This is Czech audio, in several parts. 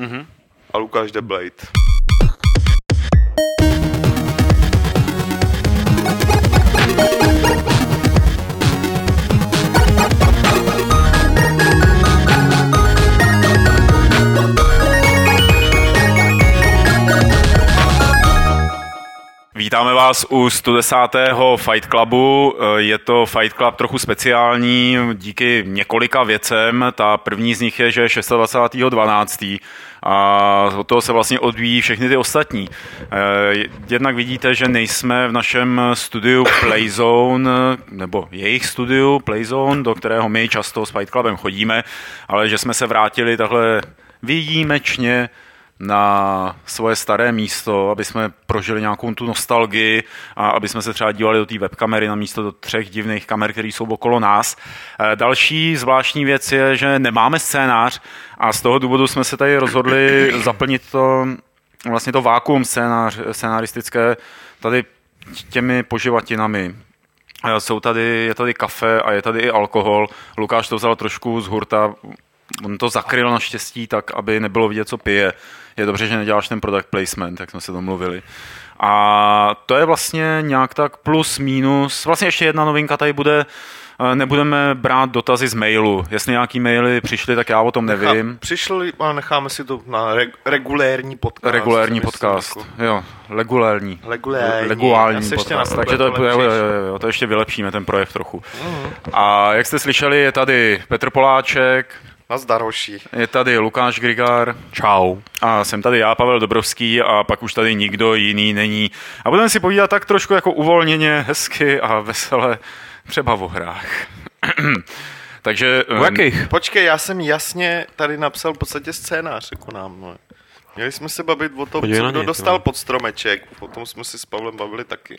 Mm-hmm. A Lukáš de Blade. Vítáme vás u 110. Fight Clubu. Je to Fight Club trochu speciální díky několika věcem. Ta první z nich je, že 26.12. a od toho se vlastně odvíjí všechny ty ostatní. Jednak vidíte, že nejsme v našem studiu Playzone, nebo jejich studiu Playzone, do kterého my často s Fight Clubem chodíme, ale že jsme se vrátili takhle výjimečně na svoje staré místo, aby jsme prožili nějakou tu nostalgii a aby jsme se třeba dívali do té webkamery na místo do 3 divných kamer, které jsou okolo nás. Další zvláštní věc je, že nemáme scénář a z toho důvodu jsme se tady rozhodli zaplnit to, vlastně to vákuum scénaristické tady těmi poživatinami. Je tady kafe a je tady i alkohol. Lukáš to vzal trošku z hurta, on to zakryl naštěstí tak, aby nebylo vidět, co pije. Je dobře, že neděláš ten product placement, jak jsme se domluvili. A to je vlastně nějak tak plus, minus. Vlastně ještě jedna novinka tady bude, nebudeme brát dotazy z mailu. Jestli nějaký maily přišly, tak já o tom nevím. Přišli, ale necháme si to na regulérní podcast. Regulérní podcast, jo. Regulární. Regulární podcast. Takže to ještě vylepšíme, ten projev trochu. Mm. A jak jste slyšeli, je tady Petr Poláček. Nazdar, hoši. Je tady Lukáš Grigar. Čau. A jsem tady já, Pavel Dobrovský, a pak už tady nikdo jiný není. A budeme si povídat tak trošku jako uvolněně, hezky a vesele, třeba o hrách. Takže... O jakých? Počkej, já jsem jasně tady napsal v podstatě scénář, jako nám. Měli jsme se bavit o tom, co kdo dostal pod stromeček. O tom jsme si s Pavlem bavili taky.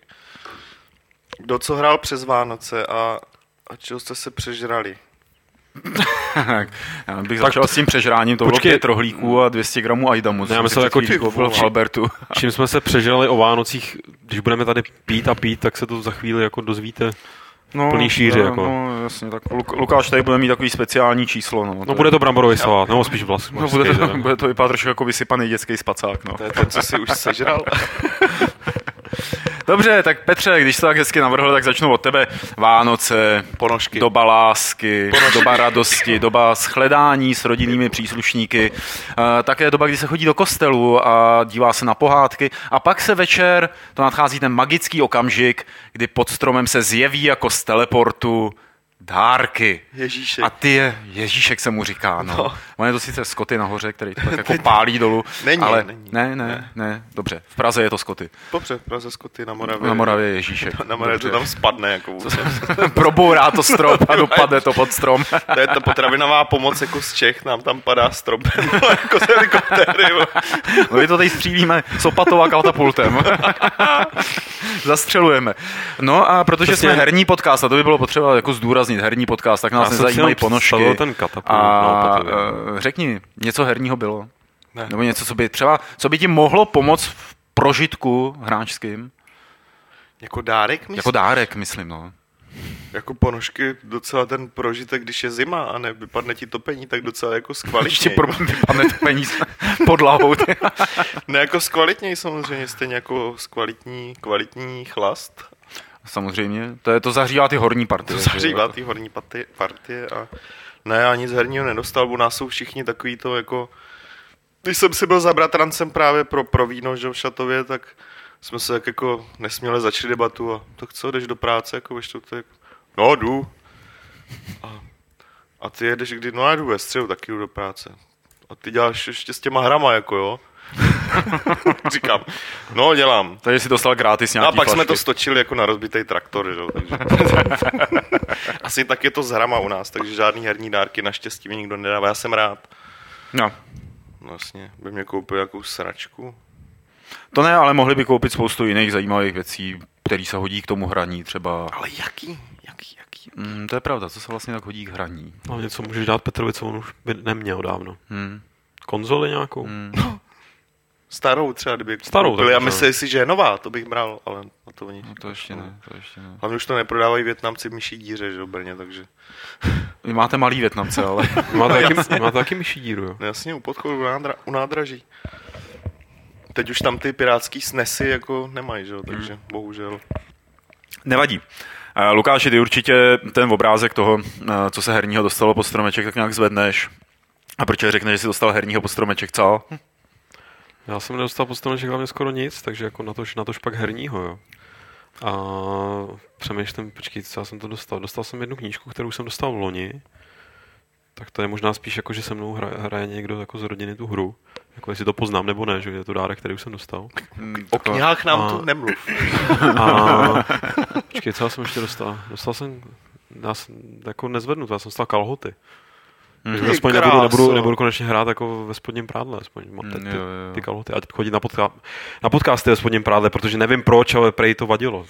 Kdo co hrál přes Vánoce a čeho jste se přežrali. Já bych začal s tím přežráním, to bylo 5 rohlíků a 200 gramů ajdamu. Já myslel jako Albertu. Čím jsme se přežrali o Vánocích, když budeme tady pít a pít, tak se to za chvíli jako dozvíte plný šíře. Jako. No jasně, tak Lukáš tady bude mít takový speciální číslo. No bude to bramborový salát, nebo spíš vlast. No, bude to vypadat trošku jako vysypaný dětský spacák. No. To je to, co si už sežral. Dobře, tak Petře, když se tak hezky navrhl, tak začnu od tebe. Vánoce, ponožky, doba lásky, ponožky, doba radosti, doba shledání s rodinnými příslušníky, také doba, kdy se chodí do kostelu a dívá se na pohádky a pak se večer, to nadchází ten magický okamžik, kdy pod stromem se zjeví jako z teleportu dárky. Ježíšek. A ty je, Ježíšek se mu říká, no. On je to sice Skoty nahoře, který tak jako pálí dolů. Není, ale... není. Ne, dobře, v Praze je to Skoty. Dobře, v Praze Skoty, na Moravě. Na Moravě Ježíšek. Na Moravě to tam spadne, jako probourá to strop a dopadne to pod strom. To je ta potravinová pomoc, jako z Čech, nám tam padá strop, jako z helikoptéry. No my to tady střílíme sopatová katapultem. Zastřelujeme. No a protože jsme herní podcast, a to by bylo potřeba jako zdůraznit, herní podcast, tak nás nezajímají ponožky. A řekni, něco herního bylo? Ne. Nebo něco, co by ti mohlo pomoct v prožitku hráčským? Jako dárek, myslím? Jako dárek, myslím, no. Jako ponožky, docela ten prožitek, když je zima a nevypadne ti topení, tak docela jako skvalitněji. Ještě vypadne topení podlahou. Ne, jako skvalitněji samozřejmě, stejně jako kvalitní chlast. Samozřejmě, to zahřívá ty horní partie. To zahřívá ty horní partie a ne, ani z herního nedostal, bo nás jsou všichni takový to jako... Když jsem si byl za bratrancem právě pro víno, že v Šatově, tak jsme se tak jako nesměle začali debatu a tak co, jdeš do práce, jako ještě to jako... No, jdu. A ty jedeš kdy? No, já jdu ve středu, taky jdu do práce. A ty děláš ještě s těma hrama, jako jo. Říkám, no dělám. Takže si dostal gratis nějaký flašky. No a pak jsme to stočili jako na rozbitej traktor, že? Takže... Asi tak je to s hrama u nás, takže žádný herní dárky naštěstí mi nikdo nedává. Já jsem rád. No. Vlastně, by mě koupil jakou sračku. To ne, ale mohli by koupit spoustu jiných zajímavých věcí, které se hodí k tomu hraní třeba. Ale jaký? To je pravda, co se vlastně tak hodí k hraní. Ale něco můžeš dát Petrovi, co on už by neměl dávno. Konzoli nějakou? Starou třeba, kdyby koupili a mysleli si, že je nová, to bych bral, ale na to oni... No to ještě ne, to ještě ne. Hlavně už to neprodávají Vietnamci v myší díře, že v Brně, takže... Vy máte malý Vietnamce, ale máte taky myší díru, jo? Jasně, u podchodu u nádraží. Teď už tam ty pirátský snesy jako nemají, že jo, takže bohužel. Nevadí. Lukáši, ty určitě ten obrázek toho, co se herního dostalo pod stromeček, tak nějak zvedneš. A proč řekneš, že jsi dostal herního pod stromeček, co? Já jsem nedostal pod stromeček hlavně skoro nic, takže jako na to špak herního, jo. A přemýšlím, počkej, co já jsem to dostal. Dostal jsem jednu knížku, kterou jsem dostal v loni. Tak to je možná spíš jako, že se mnou hraje někdo jako z rodiny tu hru. Jako jestli to poznám nebo ne, že je to dárek, který už jsem dostal. O knihách nám tu nemluv. Počkej, co já jsem ještě dostal? Dostal jsem, já jsem jako nezvednut, já jsem dostal kalhoty. Aspoň nebudu konečně hrát jako ve spodním prádle, aspoň mám ty kalhoty. A chodit na podcasty ve spodním prádle, protože nevím proč, ale prej to vadilo.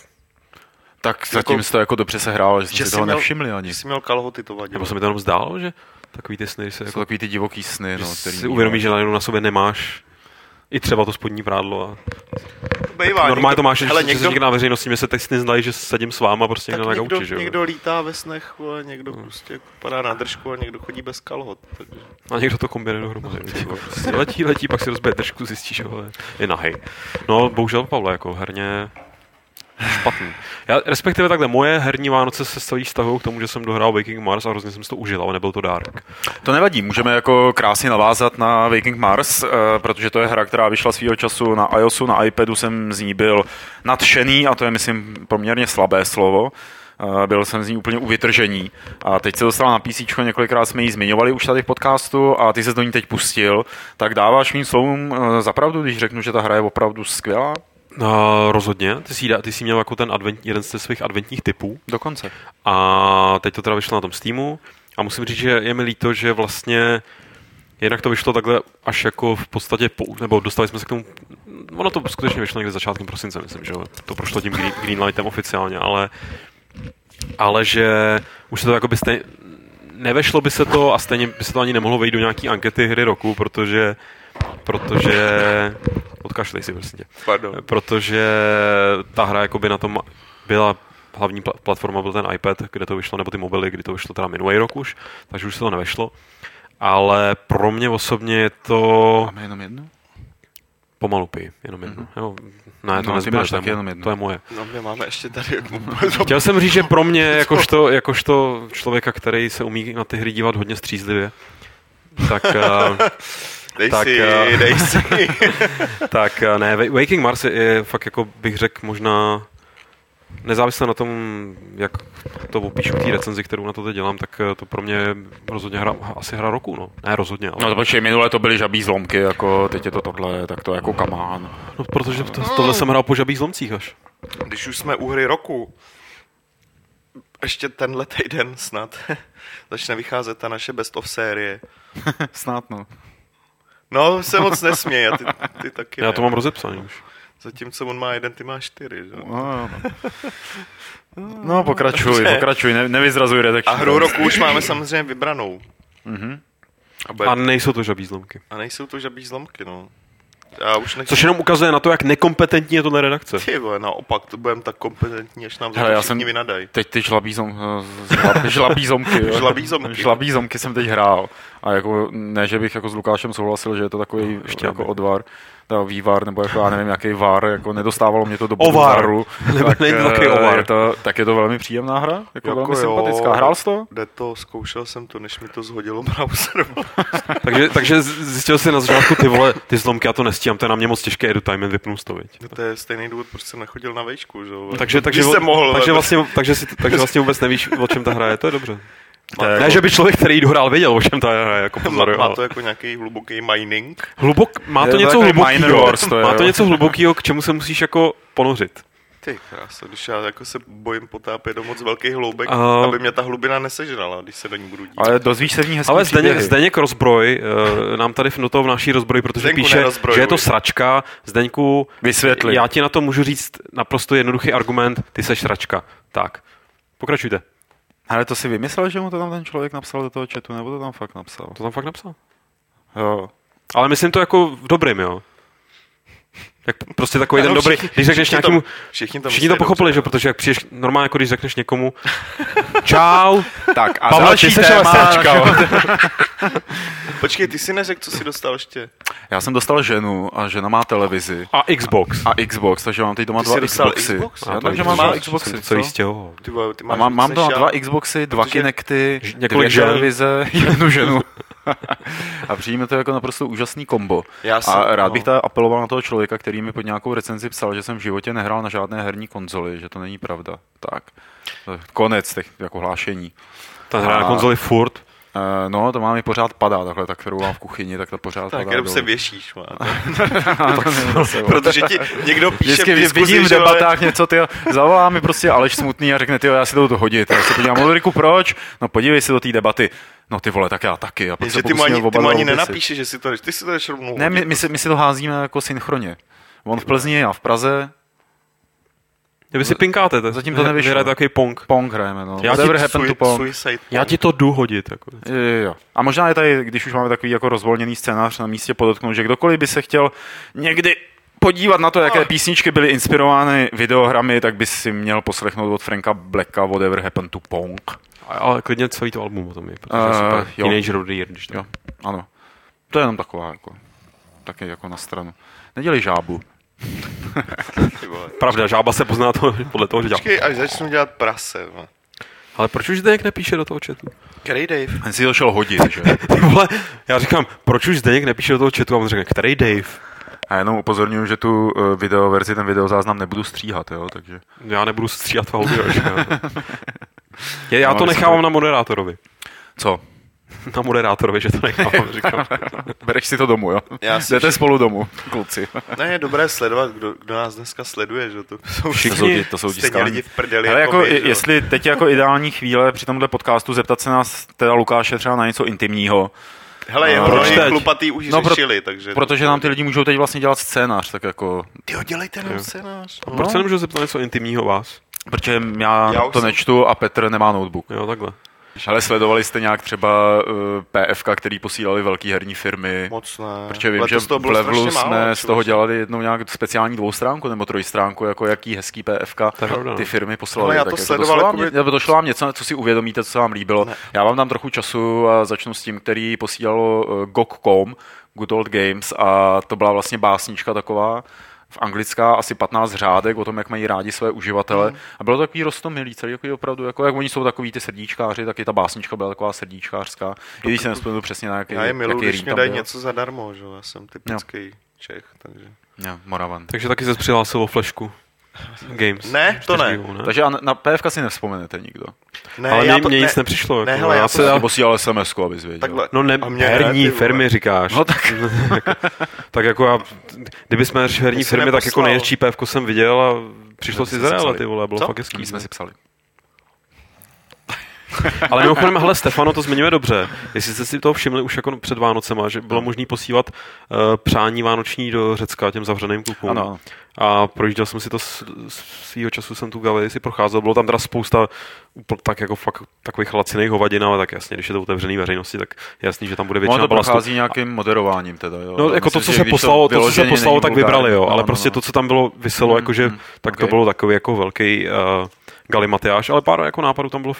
Tak zatím jsi to jako dobře sehrál, že jste si toho nevšimli ani. Že jsi měl kalhoty, to vadilo. Nebo se mi to jenom zdálo, že takový ty sny se jako... Takový ty divoký sny, no. Který si uvědomíš, že na sobě nemáš i třeba to spodní prádlo a... Bejvá, normálně to máš, že se říká na veřejnosti, mě se ty sny znají, že sedím s váma prostě někdo na gauči, že jo. Někdo lítá ve snech, ale někdo prostě padá na držku a někdo chodí bez kalhot. Takže... A někdo to kombinuje dohromady. letí, pak si rozbije držku, zjistíš, ale je nahej. No, bohužel, Pavle, jako herně... Špatný. Já, respektive takhle, moje herní Vánoce se celý vztahují k tomu, že jsem dohrál Waking Mars a hrozně jsem si to užil, ale nebyl to dárek. To nevadí, můžeme jako krásně navázat na Waking Mars, protože to je hra, která vyšla svýho času na iOSu, na iPadu jsem z ní byl nadšený a to je, myslím, poměrně slabé slovo. Byl jsem z ní úplně u vytržení. A teď se dostala na PCčko, několikrát jsme ji zmiňovali už tady v podcastu a ty se do ní teď pustil. Tak dáváš mým slovům zapravdu, když řeknu, že ta hra je opravdu skvělá? No, rozhodně. Ty jsi měl jako ten jeden z svých adventních typů. Dokonce. A teď to teda vyšlo na tom Steamu. A musím říct, že je mi líto, že vlastně jednak to vyšlo takhle až jako v podstatě, nebo dostali jsme se k tomu, ono to skutečně vyšlo někde začátkem prosince, myslím, že to prošlo tím Greenlightem oficiálně, ale že už se to jakoby nevešlo by se to a stejně by se to ani nemohlo vejít do nějaký ankety hry roku, protože odkašlej si prostě. Pardon. Protože ta hra jakoby na tom byla hlavní platforma, byl ten iPad, kde to vyšlo, nebo ty mobily, kdy to vyšlo teda minulý rok už, takže už se to nevešlo. Ale pro mě osobně je to... Máme jenom jedno? Pomalu pij, jenom jedno. Jo, ne, to nezbíraš, to je moje. No, my máme ještě tady... Chtěl jsem říct, že pro mě, jakožto člověka, který se umí na ty hry dívat hodně střízlivě, tak... Dej si. Tak ne, Waking Mars je fakt, jako bych řekl, možná nezávisle na tom, jak to popíšu v té recenzi, kterou na to teď dělám, tak to pro mě rozhodně hra roku, no. Ne, rozhodně, ale... No, protože minule to byly žabí zlomky, jako teď je to tohle, tak to jako kamán. No, protože tohle jsem hrál po žabí zlomcích až. Když už jsme u hry roku, ještě tenhle týden snad začne vycházet ta naše best of série. Snad, no. No, se moc nesměj, a ty taky. Já to mám rozepsaný už. Zatímco on má jeden, ty máš 4, že? No, pokračuj, nevyzrazuj Radek. A hru roku už máme samozřejmě vybranou. Mm-hmm. A nejsou to žabí zlomky. No. Což jenom ukazuje na to, jak nekompetentní je tohle redakce. Ty vole, naopak, to budeme tak kompetentní, až nám za všichni vynadají. Teď ty žlabí zomky jsem teď hrál. A jako, ne, že bych jako s Lukášem souhlasil, že je to takový jako odvar, vývar, nebo jako já nevím, jaký var, jako nedostávalo mě to do bodu. Tak je to velmi příjemná hra, jako velmi sympatická. Hrál jsi to? Zkoušel jsem to, než mi to zhodilo browser. takže zjistil jsi na začátku, ty vole, ty zlomky, já to nestíhám, to je na mě moc těžké, edu time vypnu to, viď. To je stejný důvod, proč jsem nechodil na vejšku, že jo. Takže vlastně vůbec nevíš, o čem ta hra je, to je dobře. Ne, jako, že by člověk, který ji dohrál, věděl, o čem ta hra jako pozoruje. Má to jako nějaký hluboký mining? Má to něco hlubokýho. Má to něco hlubokýho, k čemu se musíš jako ponořit. Ty krása, když já jako se bojím potápět do moc velkých hloubek, aby mě ta hlubina nesežrala, když se do ní budu dít. Ale dozvíš se v ní hezký příběhy. Ale Zdeněk rozbroj, nám tady do toho vnáší rozbroj, protože Zdenku píše, že je to sračka. Zdeňku, vysvětli. Já ti na to můžu říct naprosto jednoduchý argument, ty seš sračka. Tak, pokračujte. Ale to si vymyslel, že mu to tam ten člověk napsal do toho chatu, nebo to tam fakt napsal? To tam fakt napsal. Jo. Ale myslím to jako v dobrým, jo. Tak prostě takový ten dobrý, když řekneš nějakému, všichni to pochopili, že? Protože jak přijdeš normálně, jako když řekneš někomu čau, tak a Pavel, ty seš lesáčka. Počkej, ty si neřekl, co jsi dostal ještě? Já jsem dostal ženu a žena má televizi. A Xbox. A Xbox, takže mám teď doma dva Xboxy. Xbox? Já takže mám dva Xboxy, co jistě ho. Mám doma dva Xboxy, dva Kinecty, dvě televize, jednu ženu. A přijíme to jako naprosto úžasný kombo. A rád bych tady apeloval na toho člověka, který mi pod nějakou recenzi psal, že jsem v životě nehrál na žádné herní konzoli, že to není pravda. Tak, konec těch jako hlášení. Ta hra na konzoli furt. No, to mám i pořád padá, takhle, tak kterou mám v kuchyni, tak to pořád tak, padá. Tak jenom se věšíš, má. Protože ti někdo píše vždycky v diskuzi, vidím v debatách něco, tyjo, zavolá mi prostě Aleš Smutný a řekne, tyjo, já si to hodit. Já se podívám, Ulriku, proč? No podívej se do té debaty. No ty vole, tak já taky. A pak se pokusíme oba dva. Ty ani nenapíšeš, že si to ty si to jdeš rovnou hodit. Ne, my si to házíme jako synchronně. On v Plzni, já v Praze. Kdyby si pinkáte, to zatím to nevyšlo. Vyhrajete takový pong. Pong hrajeme, no. Já ti to jdu hodit. Jako. Jo. A možná je tady, když už máme takový jako rozvolněný scénář na místě podotknout, že kdokoliv by se chtěl někdy podívat na to, jaké písničky byly inspirovány videohrami, tak by si měl poslechnout od Franka Blacka Whatever Happened to Pong. Ale klidně celý to album o tom je, protože super. Teenage Road Year, když to... Jo. Ano. To je jenom taková, jako, taky jako na stranu. Nedělej žábu. Pravda, žába se pozná toho, podle toho, že dělá. Počkej, až začnu dělat prase. No. Ale proč už Zdeněk nepíše do toho chatu? Který Dave? Ten si to šel hodit, že? Vole, já říkám, proč už Zdeněk nepíše do toho chatu? A on řekne, který Dave? A jenom upozorňuji, že tu videoverzi, ten videozáznam nebudu stříhat, jo? Takže... Já nebudu stříhat v audio, že? Já to nechávám na moderátorovi. Co? Na moderátorovi, že to nechávám, říkám. Bereš si to domů, jo? Jdete spolu domů, kluci. Ne, je dobré sledovat, kdo nás dneska sleduje, že to jsou všichni, to jsou stejně lidi v prdeli. Ale jako my, jestli teď jako ideální chvíle při tomhle podcastu zeptat se nás, teda Lukáše, třeba na něco intimního. Hele, je chlupatý už řešili, takže... Protože nám ty lidi můžou teď vlastně dělat scénář, tak jako... Tyjo, dělejte nám scénář. A proč se nemůžu zeptat něco intimního vás? Protože já to nečtu a Petr nemá notebook. Jo, takhle. Ale sledovali jste nějak třeba PFka, který posílali velký herní firmy? Moc ne. Protože vím, že v Levelu jsme z toho dělali jednou nějak speciální dvoustránku nebo trojstránku, jako jaký hezký PFka ty firmy poslali. Já to sledoval. Došlo vám něco, co si uvědomíte, co se vám líbilo. Ne. Já vám dám trochu času a začnu s tím, který posílalo GOG.com, Good Old Games, a to byla vlastně básnička taková, v anglická asi 15 řádek o tom, jak mají rádi své uživatele. A bylo to takový roztomilý, celý takový opravdu, jako jak oni jsou takový ty srdíčkáři, tak i ta básnička byla taková srdíčkářská. I když se nespomenu přesně na jaký rým tam byl. Já je miluji, když mě dají něco zadarmo, že já jsem typický Čech, takže... Jo, Moravan. Takže taky se přihlásil o Flešku Games. Ne, to ne. Dílů, ne. Takže na PFka si nevzpomenete nikdo. Ne, ale mně nic nepřišlo. Ne, jako, hele, já se dal... posílal SMS-ku, abys věděl. Takhle. No ne, herní firmy říkáš. No tak. Tak jako já, kdyby jsme herní firmy, tak jako nejhezčí PFku jsem viděl a přišlo si Izraela, ty vole, bylo fakt hezký. My jsme si psali. Ale mimochodem, hele, Stefano, to zmiňuje dobře. Jestli jste si toho všimli už jako před Vánocema, že bylo možné posílat přání vánoční do Řecka těm zavřeným klukům. Ano. A projížděl jsem si to svýho času, jsem tu Galerii si procházel, bylo tam teda spousta tak jako fakt takových laciných hovadin, ale tak jasně, když je to otevřený veřejnosti, tak jasný, že tam bude většina balastu. Ono to prochází nějakým moderováním teda, jo. No, jako myslím, to, co se poslalo, tak vybrali, jo, ale prostě to, co tam bylo vyselo, jakože tak to bylo takový jako velký galimatiáš, ale pár jako nápadů tam bylo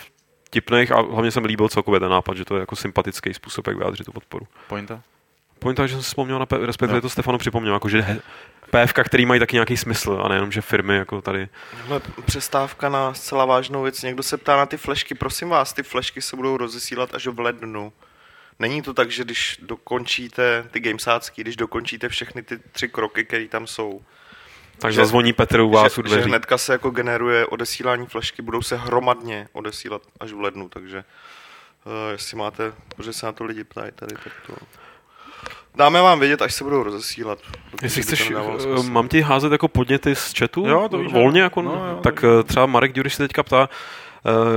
tipných a hlavně se mi líbil celkově ten nápad, že to je jako sympatický způsob, jak vyjádřit tu podporu. Pointa, že jsem si vzpomněl na respektive to Stefano připomněl, jako že PFka, který mají taky nějaký smysl a nejenom, že firmy jako tady. Přestávka na zcela vážnou věc. Někdo se ptá na ty flešky. Prosím vás, ty flešky se budou rozesílat až v lednu. Není to tak, že když dokončíte ty gamesácký, když dokončíte všechny ty 3 kroky, které tam jsou, tak zazvoní Petr u vás u dveří. Že hnedka se jako generuje odesílání flešky, budou se hromadně odesílat až v lednu, takže jestli máte, protože se na to lidi ptají tady, tak to... Dáme vám vědět, až se budou rozesílat. Jestli chceš, mám ti házet jako podněty z chatu? Jo, to víš, volně jako, no, tak třeba Marek Jurš se teďka ptá,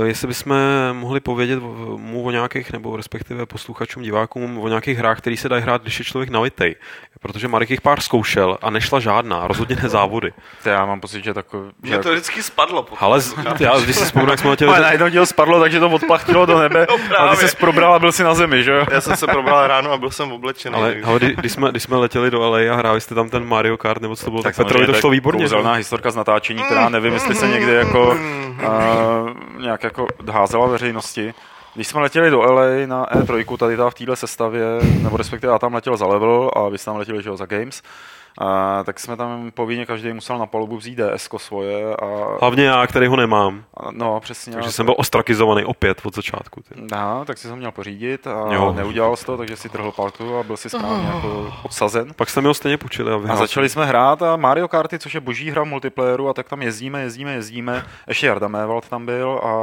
jestli bychom mohli povědět mu o nějakých, nebo respektive posluchačům, divákům, o nějakých hrách, které se dají hrát, když je člověk nalitej. protože Marek jich pár zkoušel a nešla žádná, rozhodně ne závody. Já mám pocit, že takový... Mě to vždycky spadlo. Potom. Ale já když si vzpomínám, jak jsme letěli... Ale najednou díl spadlo, takže to odplachtilo do nebe no, a ty se probral a byl si na zemi, že jo? Já jsem se probral ráno a byl jsem oblečený. Ale když jsme letěli do LA a hráli jste tam ten Mario Kart, nebo co to bylo, tak Petrovi to šlo výborně. Kouzelná historka z natáčení, která nevím, jestli se někdy jako nějak jako házela veřejnosti. Když jsme letěli do LA na E3, tady v této sestavě, nebo respektive já tam letěl za Level a vy jste tam letěli za Games, tak jsme tam povinně každý musel na palubu vzít DSko svoje. A... Hlavně já, který ho nemám. No, přesně. Takže jsem byl ostrakizovaný opět od začátku. No, tak si ho měl pořídit a jo. Neudělal jsi to, takže si trhl paltu a byl si správně jako obsazen. Pak jsme ho stejně půjčili. A začali jsme hrát a Mario Karty, což je boží hra multiplayeru, a tak tam jezdíme. Ještě Jarda Mévald tam byl a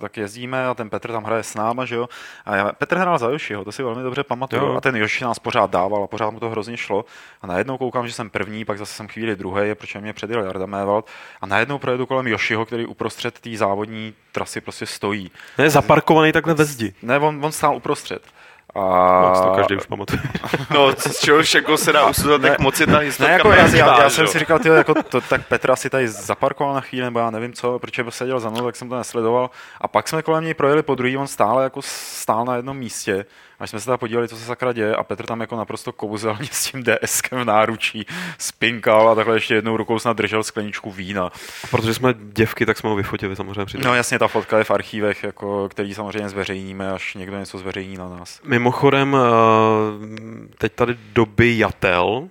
tak jezdíme a ten Petr tam hraje s náma, že jo. A Petr hrál za Yoshiho, to si velmi dobře pamatuju. Jo. A ten Yoshi nás pořád dával a pořád mu to hrozně šlo. A najednou koukám, že jsem první, pak zase jsem chvíli druhý, protože mě předjel Jarda Mévald a najednou projedu kolem Yoshiho, který uprostřed té závodní trasy prostě stojí. Ne, zaparkovaný takhle ve zdi. Ne, on stál uprostřed. A... to každý už pamatuje. No, z čeho všakho se dá usuzovat, jak moc je ta historka. Jako já jsem si říkal, tyhle, jako to, tak Petra si tady zaparkoval na chvíli, nebo já nevím co, protože seděl za mnou, tak jsem to nesledoval. A pak jsme kolem něj projeli po druhý, on stále jako stál na jednom místě. Až jsme se tam podívali, co se sakra děje, a Petr tam jako naprosto kouzelně s tím DSkem v náručí spinkal a takhle ještě jednou rukou snad držel skleničku vína. A protože jsme děvky, tak jsme ho vyfotili samozřejmě přidali. No jasně, ta fotka je v archívech, jako, který samozřejmě zveřejníme, až někdo něco zveřejní na nás. Mimochodem, teď tady doby jatel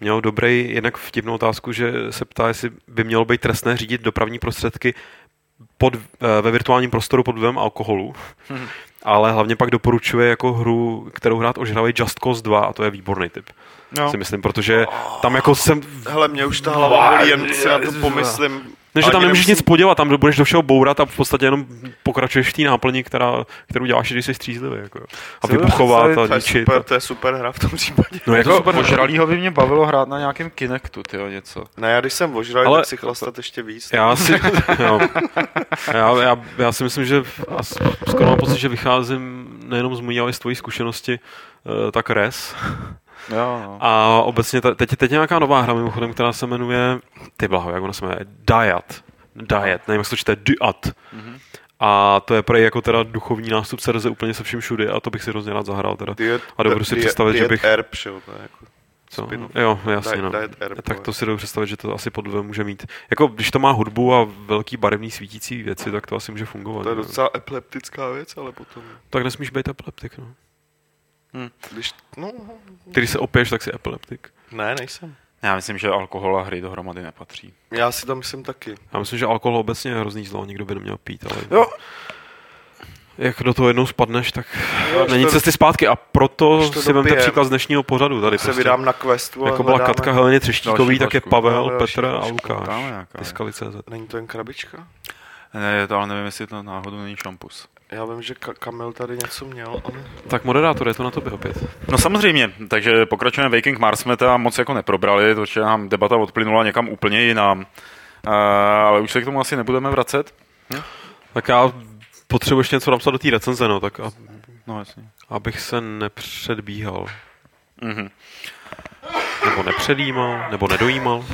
měl dobrý, jednak vtipnou otázku, že se ptá, jestli by mělo být trestné řídit dopravní prostředky ve virtuálním prostoru pod vlivem alkoholu. Ale hlavně pak doporučuje jako hru, kterou hrát ožravej, Just Cause 2, a to je výborný tip. No. Si myslím, protože tam jako jsem... Hele, mě už ta hlava bolí, jen si na to pomyslím. Ne, že tam nemůžeš nic podělat, tam budeš do všeho bourat a v podstatě jenom pokračuješ v té náplni, kterou děláš, když jsi střízlivý. Jako. A vybuchovat a ničit. To je super hra v tom případě. No, jako ožralýho by mě bavilo hrát na nějakém Kinectu, tyjo, něco. Ne, já když jsem ožralý, tak si chlastat ještě víc. Já si myslím, že skoro mám pocit, že vycházím nejenom z mojí, ale z tvojí zkušenosti, tak res. Jo, no. A obecně teď je nějaká nová hra mimochodem, která se jmenuje, ty blaho, jak ona se jmenuje, Diet, nevím, jak se to čte, Diat. Mm-hmm. A to je prej jako teda duchovní nástupce Reze úplně se vším všudy, a to bych si hrozně rád zahrál teda. A dovedu si představit, že bych... Diet Herb, šel, to je jako... Co? Jo, jasně, no. Tak to si jdu představit, že to asi podle může mít. Jako, když to má hudbu a velký barevný svítící věci, tak to asi může fungovat. To je docela epileptická věc, ale potom... Tak nesmíš být epileptik, no. Když se opiješ, tak jsi epileptik. Ne, nejsem. Já myslím, že alkohol a hry dohromady nepatří. Já si to myslím taky. Já myslím, že alkohol obecně je hrozný zlo, nikdo by neměl pít, ale... Jo. Jak do toho jednou spadneš, tak jo, není cesty zpátky, a proto si vemte příklad z dnešního pořadu. Tady prostě. Se vydám na questu. Jako byla Katka Heleně Třeštíkový, tak je Pavel, Petr a Lukáš. Není to jen krabička? Ne, to ale nevím, jestli to náhodou není šampus. Já vím, že Kamil tady něco měl, ale... Tak moderátor, je to na tobě opět. No samozřejmě, takže pokračujeme. Waking Mars jsme teda moc jako neprobrali, protože nám debata odplynula někam úplně jinam. Ale už se k tomu asi nebudeme vracet. Hm? Tak já potřebuji ještě něco napsat do té recenze, no, tak no, jasně. Abych se nepředbíhal. Mhm. Nebo nepředjímal, nebo nedojímal.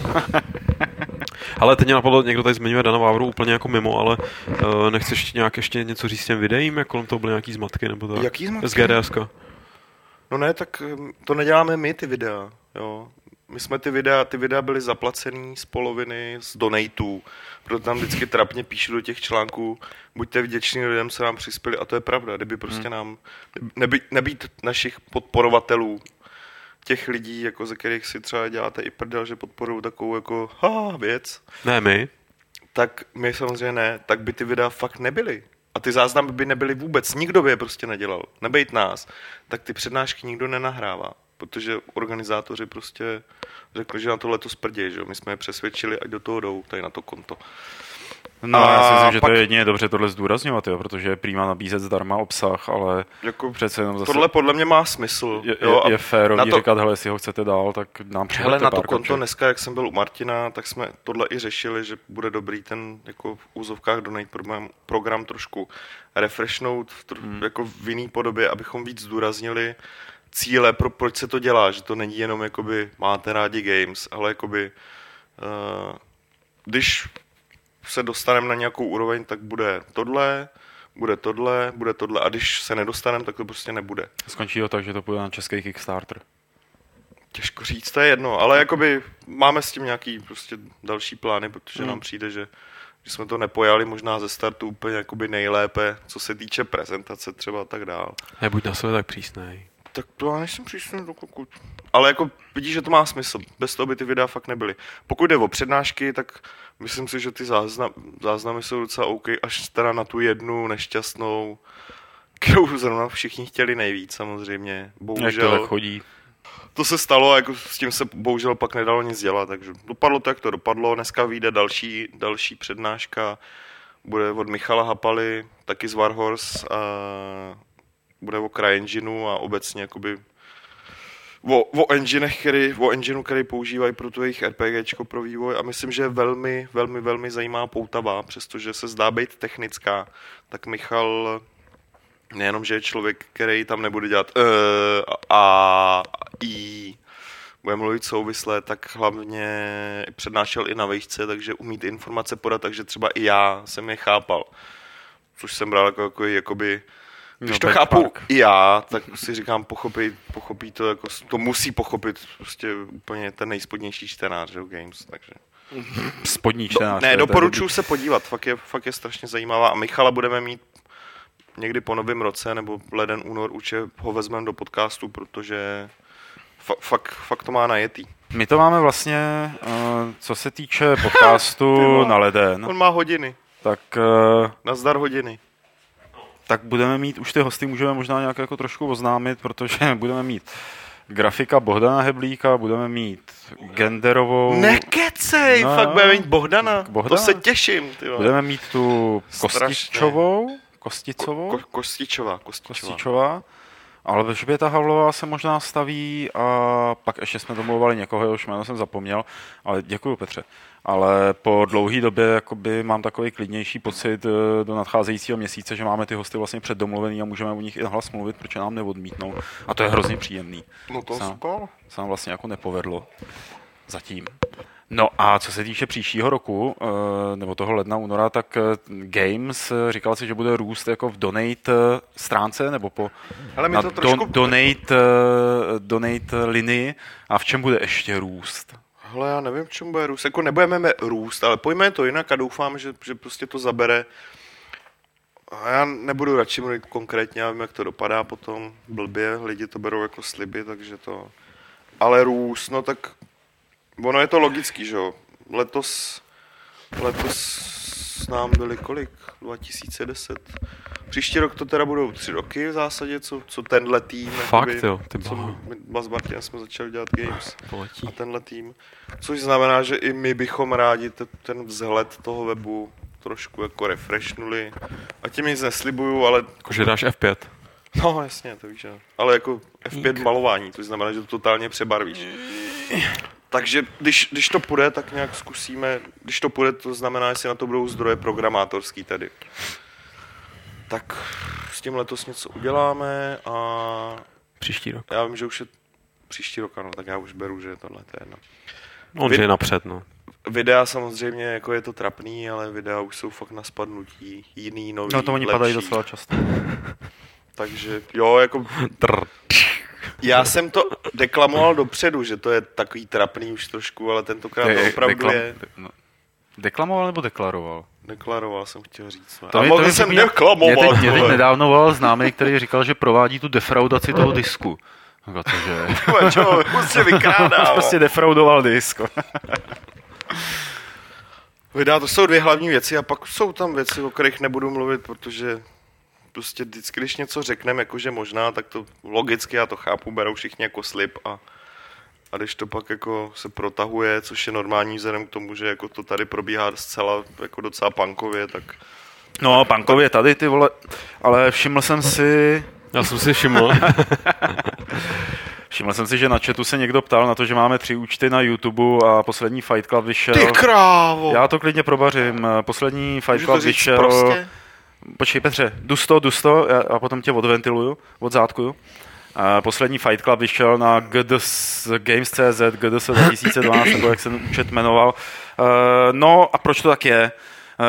Ale teď mě napadlo, někdo tady zmiňuje Dana Vávru úplně jako mimo, ale nechceš nějak ještě něco říct s těm videím, jak kolem toho byly nějaký zmatky, nebo tak? Jaký zmatky? Z GDSka. No ne, tak to neděláme my, ty videa, jo. My jsme ty videa byly zaplacený z poloviny, z donatů, proto tam vždycky trapně píšu do těch článků, buďte vděční lidem, co nám přispěli, a to je pravda, kdyby prostě nám, nebýt našich podporovatelů, těch lidí, jako ze kterých si třeba děláte i prdel, že podporují takovou jako věc. Ne my. Tak my samozřejmě ne, tak by ty videa fakt nebyly. A ty záznamy by nebyly vůbec, nikdo by je prostě nedělal. Nebejt nás, tak ty přednášky nikdo nenahrává, protože organizátoři prostě řekli, že na tohle to sprdějí, že jo. My jsme je přesvědčili, ať do toho jdou, tady na to konto. No, já si myslím, že pak... to je jedině dobře tohle zdůrazňovat, jo, protože je prýma nabízet zdarma obsah, ale jako přece jenom zase... Tohle podle mě má smysl. Je férovní to... říkat, hele, jestli ho chcete dál, tak nám přijdete. Hele, na to konto dneska, jak jsem byl u Martina, tak jsme tohle i řešili, že bude dobrý ten jako v úzovkách donate program trošku refreshnout jako v jiný podobě, abychom víc zdůraznili cíle, proč se to dělá, že to není jenom jakoby máte rádi games, ale jakoby když se dostaneme na nějakou úroveň, tak bude tohle, bude tohle, bude tohle a když se nedostaneme, tak to prostě nebude. Skončí to tak, že to půjde na český Kickstarter. Těžko říct, to je jedno, ale jakoby máme s tím nějaký prostě další plány, protože nám přijde, že jsme to nepojali možná ze startu úplně jakoby nejlépe, co se týče prezentace třeba a tak dál. Nebuď na sebe tak přísnej. Tak to já nejsem přísný do kuku. Ale jako vidíš, že to má smysl. Bez toho by ty videa fakt nebyly. Pokud jde o přednášky, tak myslím si, že ty záznamy jsou docela OK, až teda na tu jednu nešťastnou, kterou zrovna všichni chtěli nejvíc samozřejmě. Bohužel. Jak to tak chodí. To se stalo a jako s tím se bohužel pak nedalo nic dělat, takže dopadlo to, jak to dopadlo. Dneska vyjde další přednáška, bude od Michala Hapaly, taky z Warhorse, a bude o CryEngineu a obecně jakoby o engineu, který používají pro to jejich RPGčko pro vývoj a myslím, že je velmi, velmi, velmi zajímavá, poutavá, přestože se zdá být technická, tak Michal nejenom, že je člověk, který tam nebude dělat bude mluvit souvisle, tak hlavně přednášel i na výšce, takže umí ty informace podat, takže třeba i já jsem je chápal. Což jsem bral jakoby když to chápu i já, tak si říkám, pochopí to, jako, to musí pochopit prostě úplně ten nejspodnější čtenář, že, Games, takže... Spodní čtenář. Ne, doporučuji se podívat, fakt je strašně zajímavá a Michala budeme mít někdy po novém roce, nebo leden, únor, určitě ho vezmeme do podcastu, protože fakt to má najetý. My to máme vlastně, co se týče podcastu na leden. On má hodiny. Tak... Nazdar hodiny. Tak budeme mít, už ty hosty můžeme možná nějak jako trošku oznámit, protože budeme mít grafika Bohdana Heblíka, budeme mít genderovou... Nekecej, fakt budeme mít Bohdana, to se těším. Tylo. Budeme mít tu Kostičová. Ale Alžběta Havlová se možná staví a pak ještě jsme domluvali někoho, už jméno jsem zapomněl, ale děkuju Petře. Ale po dlouhé době jakoby, mám takový klidnější pocit do nadcházejícího měsíce, že máme ty hosty vlastně předdomluvený a můžeme o nich i nahlas mluvit, protože nám neodmítnou. A to je hrozně příjemný. No to se nám vlastně jako nepovedlo zatím. No a co se týče příštího roku, nebo toho ledna, února, tak Games říkal si, že bude růst jako v donate stránce, nebo po donate linii. A v čem bude ještě růst? Hele, já nevím, v čem bude růst. Jako nebudeme růst, ale pojďme to jinak a doufám, že prostě to zabere. A já nebudu radši mluvit konkrétně, já vím, jak to dopadá potom blbě. Lidi to berou jako sliby, takže to... Ale růst, no tak... Ono je to logický, že jo? Letos nám byli kolik? 2010. Příští rok to teda budou 3 roky v zásadě, co tenhle tým. Fakt jakoby, jo, ty bohu. My s Martinem jsme začali dělat Games a tenhle tým. Což znamená, že i my bychom rádi ten vzhled toho webu trošku jako refreshnuli. A tím nic neslibuju, ale... Že dáš F5. No jasně, to víš, ale jako F5 malování, což znamená, že to totálně přebarvíš. Takže když to půjde, tak nějak zkusíme, když to půjde, to znamená, jestli na to budou zdroje programátorský tady. Tak s tím letos něco uděláme a... Příští rok. Já vím, že už je příští rok, ano, tak já už beru, že tohle je jedno. On je napřed, no. Videa samozřejmě, jako je to trapný, ale videa už jsou fakt na spadnutí, jiný, nový, lepší. No to oni padají docela často. Takže jo, jako... Já jsem to deklamoval dopředu, že to je takový trapný už trošku, ale tentokrát to opravdu je... Deklamoval nebo deklaroval? Deklaroval jsem chtěl říct. Ale mohl jsem deklamoval. Mě teď nedávno volal známý, který říkal, že provádí tu defraudaci toho disku. Prostě defraudoval disk. Vydá, to jsou 2 hlavní věci a pak jsou tam věci, o kterých nebudu mluvit, protože... Prostě vždycky, když něco řekneme, jakože možná, tak to logicky, já to chápu, berou všichni jako slib a když to pak jako se protahuje, což je normální vzhledem k tomu, že jako to tady probíhá zcela jako docela punkově, tak... No, punkově tady, ty vole, ale všiml jsem si, že na chatu se někdo ptal na to, že máme 3 účty na YouTube a poslední Fight Club vyšel... Ty krávo! Já to klidně probařím, poslední Fight Club vyšel... Prostě? Počkej Petře, dusto, a potom tě odventiluju, odzátkuju. Poslední Fight Club vyšel na GDS, Games.cz, GDS 2012, nebo jak se účet jmenoval. No a proč to tak je?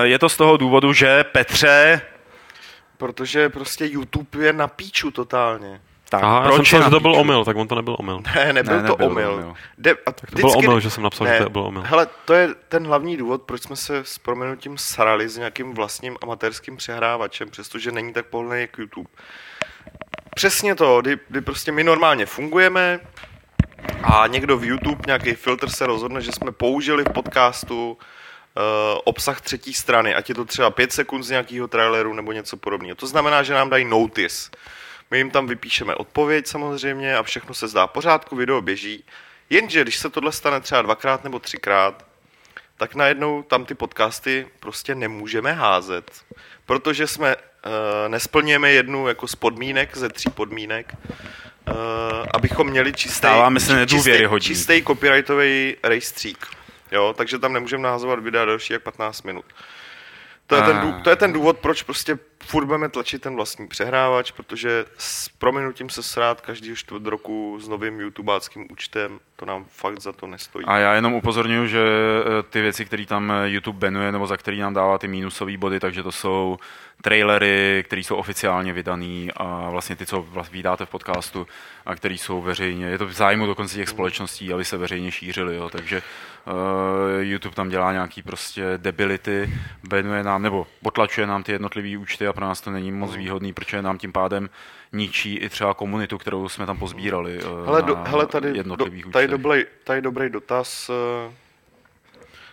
Je to z toho důvodu, že Petře... Protože prostě YouTube je na píču totálně. Tak, aha, proč já jsem psal, že to byl omyl, tak on to nebyl omyl. Ne, nebyl to omyl. To byl omyl, že jsem napsal, že to byl omyl. Hele, to je ten hlavní důvod, proč jsme se s prominutím sarali s nějakým vlastním amatérským přehrávačem, přestože není tak pohodlný jak YouTube. Přesně to, kdy prostě my normálně fungujeme a někdo v YouTube, nějaký filtr se rozhodne, že jsme použili v podcastu obsah třetí strany, ať je to třeba 5 sekund z nějakého traileru nebo něco podobného. To znamená, že nám dají notice. My jim tam vypíšeme odpověď samozřejmě a všechno se zdá pořádku, video běží. Jenže když se tohle stane třeba 2x nebo 3x, tak najednou tam ty podcasty prostě nemůžeme házet, protože jsme nesplňujeme jednu jako z podmínek, ze 3 podmínek, abychom měli čistý copyrightový rejstřík. Jo, takže tam nemůžeme nahazovat videa delší jak 15 minut. To je ten důvod, proč prostě furt budeme tlačit ten vlastní přehrávač, protože s prominutím se srát každý čtvrt roku s novým YouTubeáckým účtem, to nám fakt za to nestojí. A já jenom upozorňuji, že ty věci, které tam YouTube banuje, nebo za které nám dává ty mínusové body, takže to jsou trailery, které jsou oficiálně vydaný a vlastně ty, co vydáte v podcastu a které jsou veřejně. Je to v zájmu dokonce těch společností, aby se veřejně šířily, jo, takže YouTube tam dělá nějaký prostě debility, banuje nám, nebo potlačuje nám ty jednotlivé účty a pro nás to není moc výhodný, protože nám tím pádem ničí i třeba komunitu, kterou jsme tam pozbírali. Tady dobrý dotaz.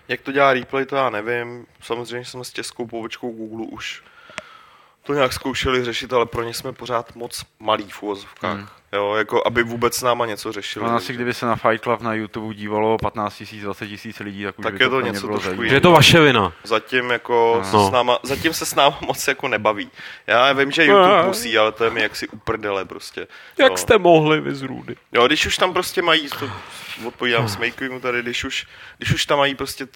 Jak to dělá replay, to já nevím. Samozřejmě jsme s českou pobočkou Google už to nějak zkoušeli řešit, ale pro ně jsme pořád moc malí v uvozovkách. Jo, jako aby vůbec s náma něco řešili. No asi kdyby se na Fight Club na YouTube dívalo 15 000, 20 000 lidí, tak už tak by je to něco trošku. Je to vaše vina. Zatím jako zatím se s náma moc jako nebaví. Já vím, že YouTube musí, ale to je mi jaksi uprdele prostě. Jak jste mohli vy zrůdy? Jo, když už tam prostě mají, to odpovídám s Makevýmu tady, když už tam mají prostě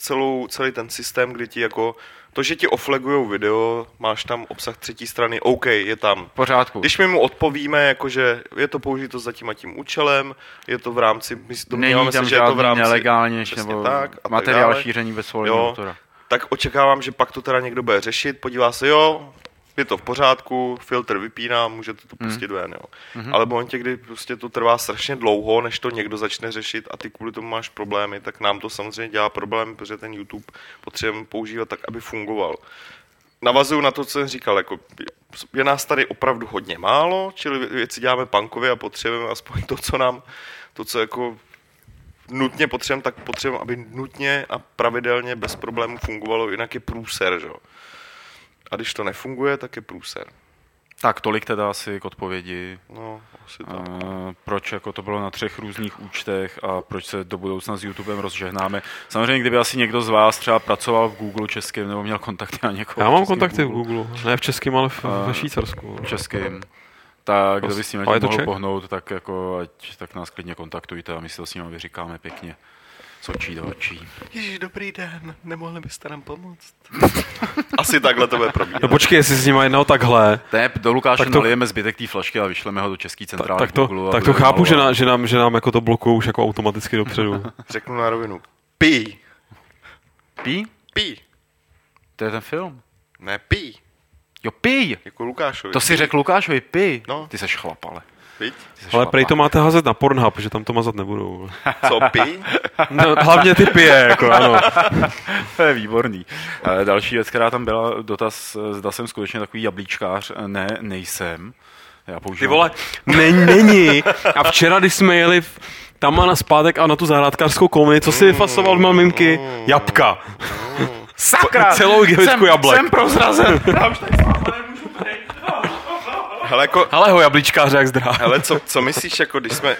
celý ten systém, kdy ti jako to, že ti oflagujou video, máš tam obsah třetí strany, OK, je tam. Pořádku. Když my mu odpovíme, jakože je to použito za tím a tím účelem, je to v rámci, my domníváme se, že je to v rámci nelegálně, nebo tak, materiál šíření bez volného autora. Tak očekávám, že pak to teda někdo bude řešit, podívá se, jo, je to v pořádku, filtr vypíná, můžete to pustit ven, jo. Ale v momentě, kdy prostě to trvá strašně dlouho, než to někdo začne řešit a ty kvůli tomu máš problémy, tak nám to samozřejmě dělá problém, protože ten YouTube potřebujeme používat tak, aby fungoval. Navazuju na to, co jsem říkal, jako je nás tady opravdu hodně málo, čili věci děláme punkově a potřebujeme aspoň to, co jako nutně potřebujeme, tak potřebujeme, aby nutně a pravidelně bez problémů fungovalo, jinak je průser, že jo. A když to nefunguje, tak je průser. Tak, tolik teda asi k odpovědi. No, asi tak. Proč jako to bylo na 3 různých účtech a proč se do budoucna s YouTubem rozžehnáme. Samozřejmě, kdyby asi někdo z vás třeba pracoval v Google českým nebo měl kontakty na někoho. Já mám kontakty v Google. Ne v českým, ale ve Švýcarsku. V českým. Tak, kdo by s tím mohl pohnout, tak jako ať tak nás klidně kontaktujte a my si to s nimi vyříkáme pěkně. Z očí do očí. Ježiš, dobrý den, nemohli byste nám pomoct? Asi takhle to bude probíhat. No počkej, jestli s ním jednou takhle. Do Lukáše tak nalijeme zbytek té flašky a vyšleme ho do český centrály. Tak to chápu, že nám jako to blokujou už jako automaticky dopředu. Řeknu na rovinu. Pí. Pí? Pí. To je ten film? Ne, pí. Jo, pí. Jako Lukášovi. To si řekl Lukášovi, pí. No. Ty seš chlap, ale. Ale prej to máte házet na Pornhub, že tam to mazat nebudou. Co, pí? No, hlavně ty pije, jako ano. To je výborný. Další věc, která tam byla, dotaz, zda jsem skutečně takový jablíčkář. Ne, nejsem. Já používám. Ty vole, není. A včera, když jsme jeli tam a naspátek a na tu zahrádkářskou komunii, co si vyfasoval maminky? Jabka. Sakra! Celou givečku jablek. Jsem prozrazen. Já už tady nemůžu přejít. Hele, jako, ho jablíčkáře, jak zdrá. Hele, co myslíš, jako když jsme...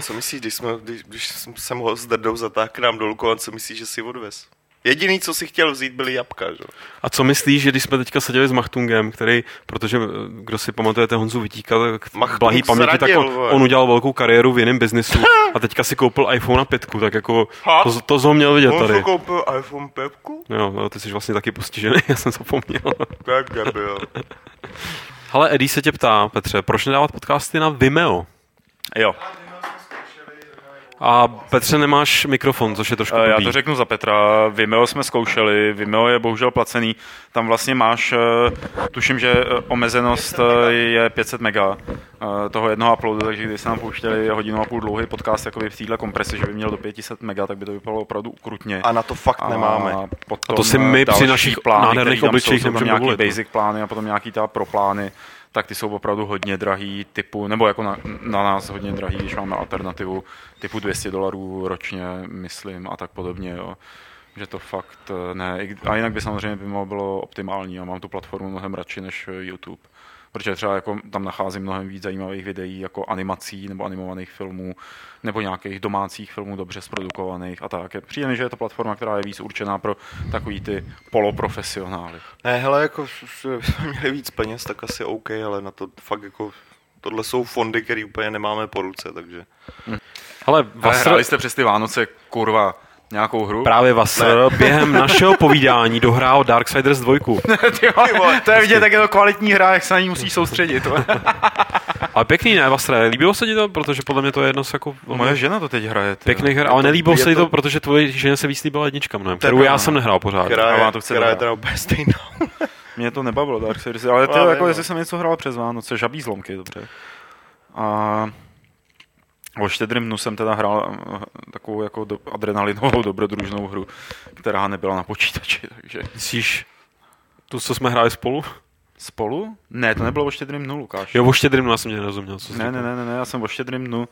Co myslíš, když jsem ho s drdou zatáhl k nám dolů, co myslíš, že si odvez? Jediný, co si chtěl vzít, byly jabka, že? A co myslíš, že když jsme teďka seděli s Machtungem, který, protože kdo si pamatujete Honzu Vytíka, tak blahý paměti, tak on udělal velkou kariéru v jiném biznisu a teďka si koupil iPhone 5, tak jako to jsi ho měl vidět tady. On si koupil iPhone 5? Jo, ty jsi vlastně taky postižený, já jsem zapomněl. Tak, jo. Hele, Eddie se tě ptá, Petře, proč nedávat podcasty na Vimeo? Jo. A Petře, nemáš mikrofon, což je trošku blbý. Já to řeknu za Petra. Vimeo jsme zkoušeli, Vimeo je bohužel placený. Tam vlastně máš, tuším, že omezenost je 500 mega toho jednoho uploadu, takže když se nám pouštěli hodinu a půl dlouhý podcast jakoby v téhle kompresi, že by měl do 500 mega, tak by to vypadalo opravdu ukrutně. A na to fakt nemáme. A to si my při našich nádherných obličejích nemůžeme dovolit. Nějaký basic plány a potom nějaký ta pro plány, tak ty jsou opravdu hodně drahý typu, nebo jako na nás hodně drahý, když máme alternativu typu $200 ročně, myslím, a tak podobně, jo. Že to fakt ne. A jinak by samozřejmě bylo optimální a mám tu platformu mnohem radši než YouTube. Protože třeba jako tam nacházím mnohem víc zajímavých videí jako animací nebo animovaných filmů nebo nějakých domácích filmů dobře zprodukovaných a tak. Přijde mi, že je to platforma, která je víc určená pro takový ty poloprofesionály. Ne, hele, jako měli víc peněz, tak asi OK, ale na to fakt jako tohle jsou fondy, které úplně nemáme po ruce, takže... Hele, hráli jste přes ty Vánoce, kurva, nějakou hru? Právě Vasr během našeho povídání dohrál Dark Siders 2. To je vidět, tak je to kvalitní hra, jak se na ní musíš soustředit. Ale pěkný, ne, Vasr, líbilo se ti to, protože podle mě to je jedno z jako... Moje žena to teď hraje. Pěkných her, ale nelíbilo se ti to, protože tvoje žena se víc líbila jednička mnohem, kterou já jsem nehrál pořád. Která je teda úplně stejná. Mě to nebavilo Dark Siders, ale to jako, jestli jsem něco hrál přes Vánoce, Žabí zlomky, dobře. A... O Štědrým dnu jsem teda hrál takovou jako adrenalinovou dobrodružnou hru, která nebyla na počítači, takže... Myslíš tu, co jsme hráli spolu? Spolu? Ne, to nebylo o Štědrým dnu, Lukáš. Jo, o Štědrým dnu, já jsem tě nerozuměl. Co ne, já jsem o Štědrým dnu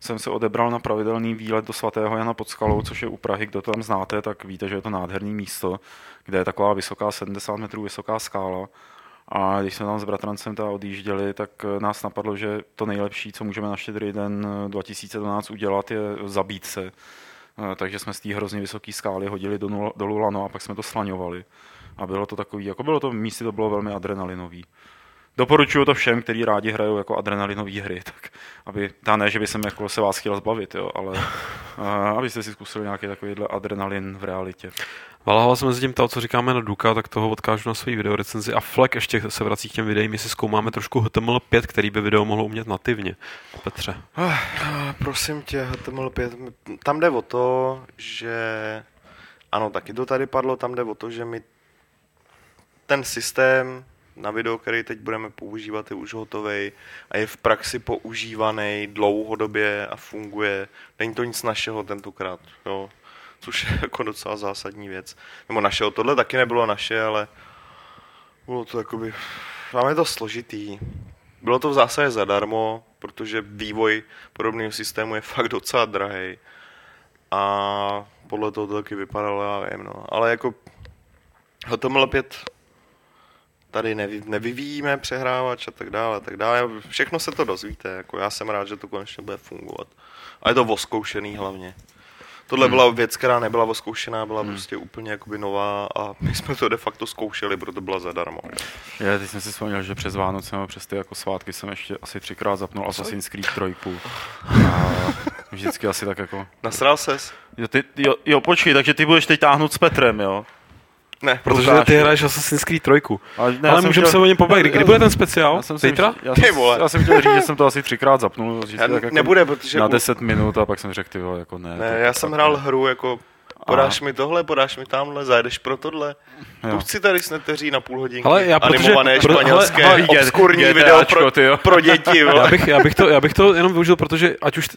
jsem se odebral na pravidelný výlet do svatého Jana pod Skalou, což je u Prahy. Kdo to tam znáte, tak víte, že je to nádherný místo, kde je taková vysoká, 70 metrů vysoká skála. A když jsme tam s bratrancem teda odjížděli, tak nás napadlo, že to nejlepší, co můžeme na Štědrý den 2012 udělat, je zabít se. Takže jsme z té hrozně vysoké skály hodili dolů lano a pak jsme to slaňovali. A bylo to takový, jako bylo to v místě, to bylo velmi adrenalinový. Doporučuju to všem, kteří rádi hrajou jako adrenalinové hry, tak aby, ne, že by jsem jako se vás chtěl zbavit, jo, ale abyste si zkusili nějaký takovýhle adrenalin v realitě. Valhalla se mezi tím ptal, co říkáme na Duka, tak toho odkážu na svůj videorecenzi a Flek ještě se vrací k těm videím, jestli zkoumáme trošku HTML5, který by video mohlo umět nativně. Petře. Prosím tě, HTML5, tam jde o to, že ano, taky to tady padlo, tam jde o to, že my ten systém na video, který teď budeme používat, je už hotovej a je v praxi používaný dlouhodobě a funguje. Není to nic našeho tentokrát, jo. Což je jako docela zásadní věc. Nebo našeho, tohle taky nebylo naše, ale bylo to jakoby... Máme to složitý. Bylo to v zásadě zadarmo, protože vývoj podobného systému je fakt docela drahej. A podle toho to taky vypadalo, já vím, no. Ale jako HTML5 tady nevyvíjíme přehrávač a tak dále, všechno se to dozvíte, jako já jsem rád, že to konečně bude fungovat. A je to oskoušený hlavně. Tohle byla věc, která nebyla oskoušená, byla prostě úplně jakoby nová a my jsme to de facto zkoušeli, protože to byla zadarmo. Já teď jsem si vzpomněl, že přes Vánoce a přes ty jako svátky jsem ještě asi 3krát zapnul Assassin's Creed 3. A vždycky asi tak jako... Nasral ses? Jo, počkej, takže ty budeš teď táhnout s Petrem, jo? Ne, protože ty hraješ Assassin's Creed 3. Ale můžeme se o něm pobavit. Kdy bude ten speciál? Zítra? Já jsem chtěl říct, že jsem to asi 3krát zapnul. Jako nebude, protože... Na 10 minut a pak jsem řekl, ty vole, jako ne. Já jsem hrál hru, jako podáš mi tohle, podáš mi tamhle, zajdeš pro tohle. Pusti tady sneteří na půl hodinky. Animované španělské, obskurní video pro děti. Já bych to jenom využil, protože ať už,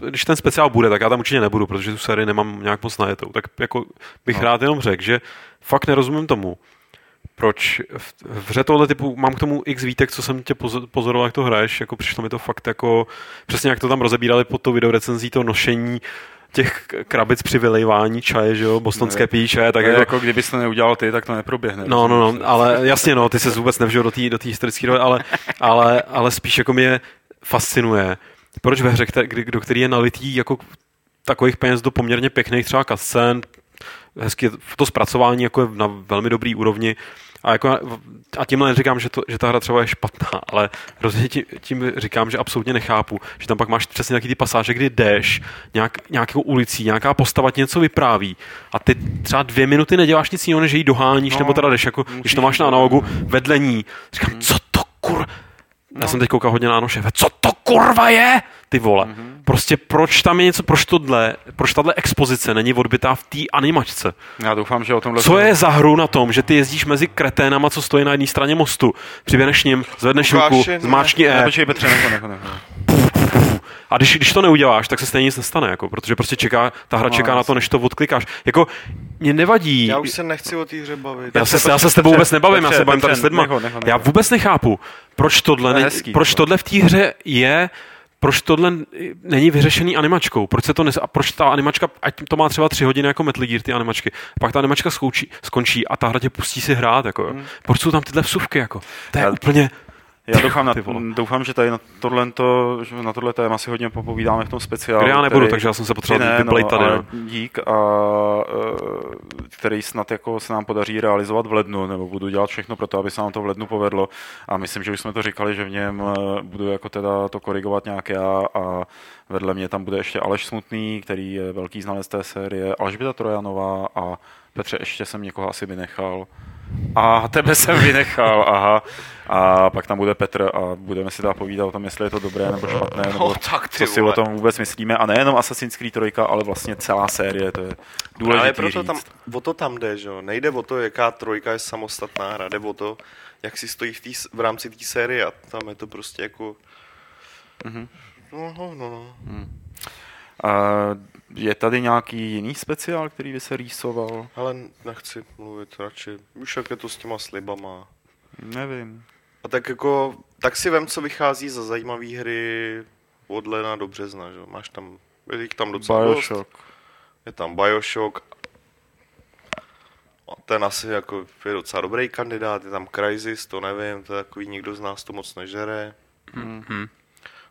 když ten speciál bude, tak já tam určitě nebudu, protože tu sérii nemám nějak moc najetou. Tak jako bych rád jenom řekl, že fakt nerozumím tomu, proč v hře tohle typu, mám k tomu x výtek, co jsem tě pozoroval, jak to hraješ, jako přišlo mi to fakt jako, přesně jak to tam rozebírali pod tou videorecenzí, to nošení těch krabic při vylejvání čaje, že jo, bostonské pijí čaje, tak jako kdybys to neudělal ty, tak to neproběhne. No, ale jasně, no, ty se vůbec nevžil do té historické role, ale spíš jako mě fascinuje, proč ve hře, do který je nalitý jako takových peněz do poměrně pěkných třeba cutscén, hezky to zpracování jako je na velmi dobrý úrovni a, jako, a tímhle neříkám, že ta hra třeba je špatná, ale rozhodně tím říkám, že absolutně nechápu, že tam pak máš přesně taky ty pasáže, kdy jdeš nějakou ulicí, nějaká postava ti něco vypráví a ty třeba 2 minuty neděláš nic jiného, než ji doháníš, nebo teda jdeš, jako, když to máš na analogu vedle ní, říkám, co to Já jsem teď koukal hodně na Anoše. Co to kurva je? Ty vole. Mm-hmm. Prostě proč tam je něco, proč tato expozice není odbytá v té animačce? Já doufám, že o tomhle... Co je za hru na tom, že ty jezdíš mezi kreténama, co stojí na jedné straně mostu, přiběhneš ním, zvedneš ruku, zmáčkni E. Počkej, Petře, a když to neuděláš, tak se stejně nic nestane, jako, protože prostě hra čeká na to, než to odklikáš. Jako, mě nevadí. Já už se nechci o té hře bavit. Já se s tebou vůbec nebavím, já se bavím tady s lidma. Já vůbec nechápu, proč tohle v té hře je, proč tohle není vyřešený animačkou, proč ta animačka, ať to má třeba 3 hodiny jako Metal Gear, ty animačky, pak ta animačka skončí a ta hra tě pustí si hrát, jako. Proč jsou tam tyhle vsuvky, jako? To je úplně... Já doufám, že tady na tohle téma si hodně popovídáme v tom speciálu. Který já nebudu, takže já jsem se potřeboval vyplejt tady. No. Dík, a který snad jako se nám podaří realizovat v lednu, nebo budu dělat všechno pro to, aby se nám to v lednu povedlo. A myslím, že už jsme to říkali, že v něm budu jako teda to korigovat nějak já a vedle mě tam bude ještě Aleš Smutný, který je velký znalec té série, Alžběta Trojanová a Petře, ještě jsem někoho asi vynechal. A tebe jsem vynechal, aha. A pak tam bude Petr a budeme si dá povídat o tom, jestli je to dobré nebo špatné, nebo co si o tom vůbec myslíme. A nejenom Assassin's Creed 3, ale vlastně celá série, to je důležitý ale proto říct. Tam, o to tam jde, že jo? Nejde o to, jaká trojka je samostatná hra, jde o to, jak si stojí v rámci té série a tam je to prostě jako... Mm-hmm. No. Hmm. Je tady nějaký jiný speciál, který by se rýsoval? Hele, nechci mluvit radši. Už jak je to s těma slibama. Nevím. A tak jako, tak si vem, co vychází za zajímavý hry od ledna do března, že? Máš tam, je tam docela Bioshock. Dost. Je tam Bioshock. A ten asi jako je docela dobrý kandidát. Je tam Crysis, to nevím, to je takový, nikdo z nás to moc nežere. Mm-hmm.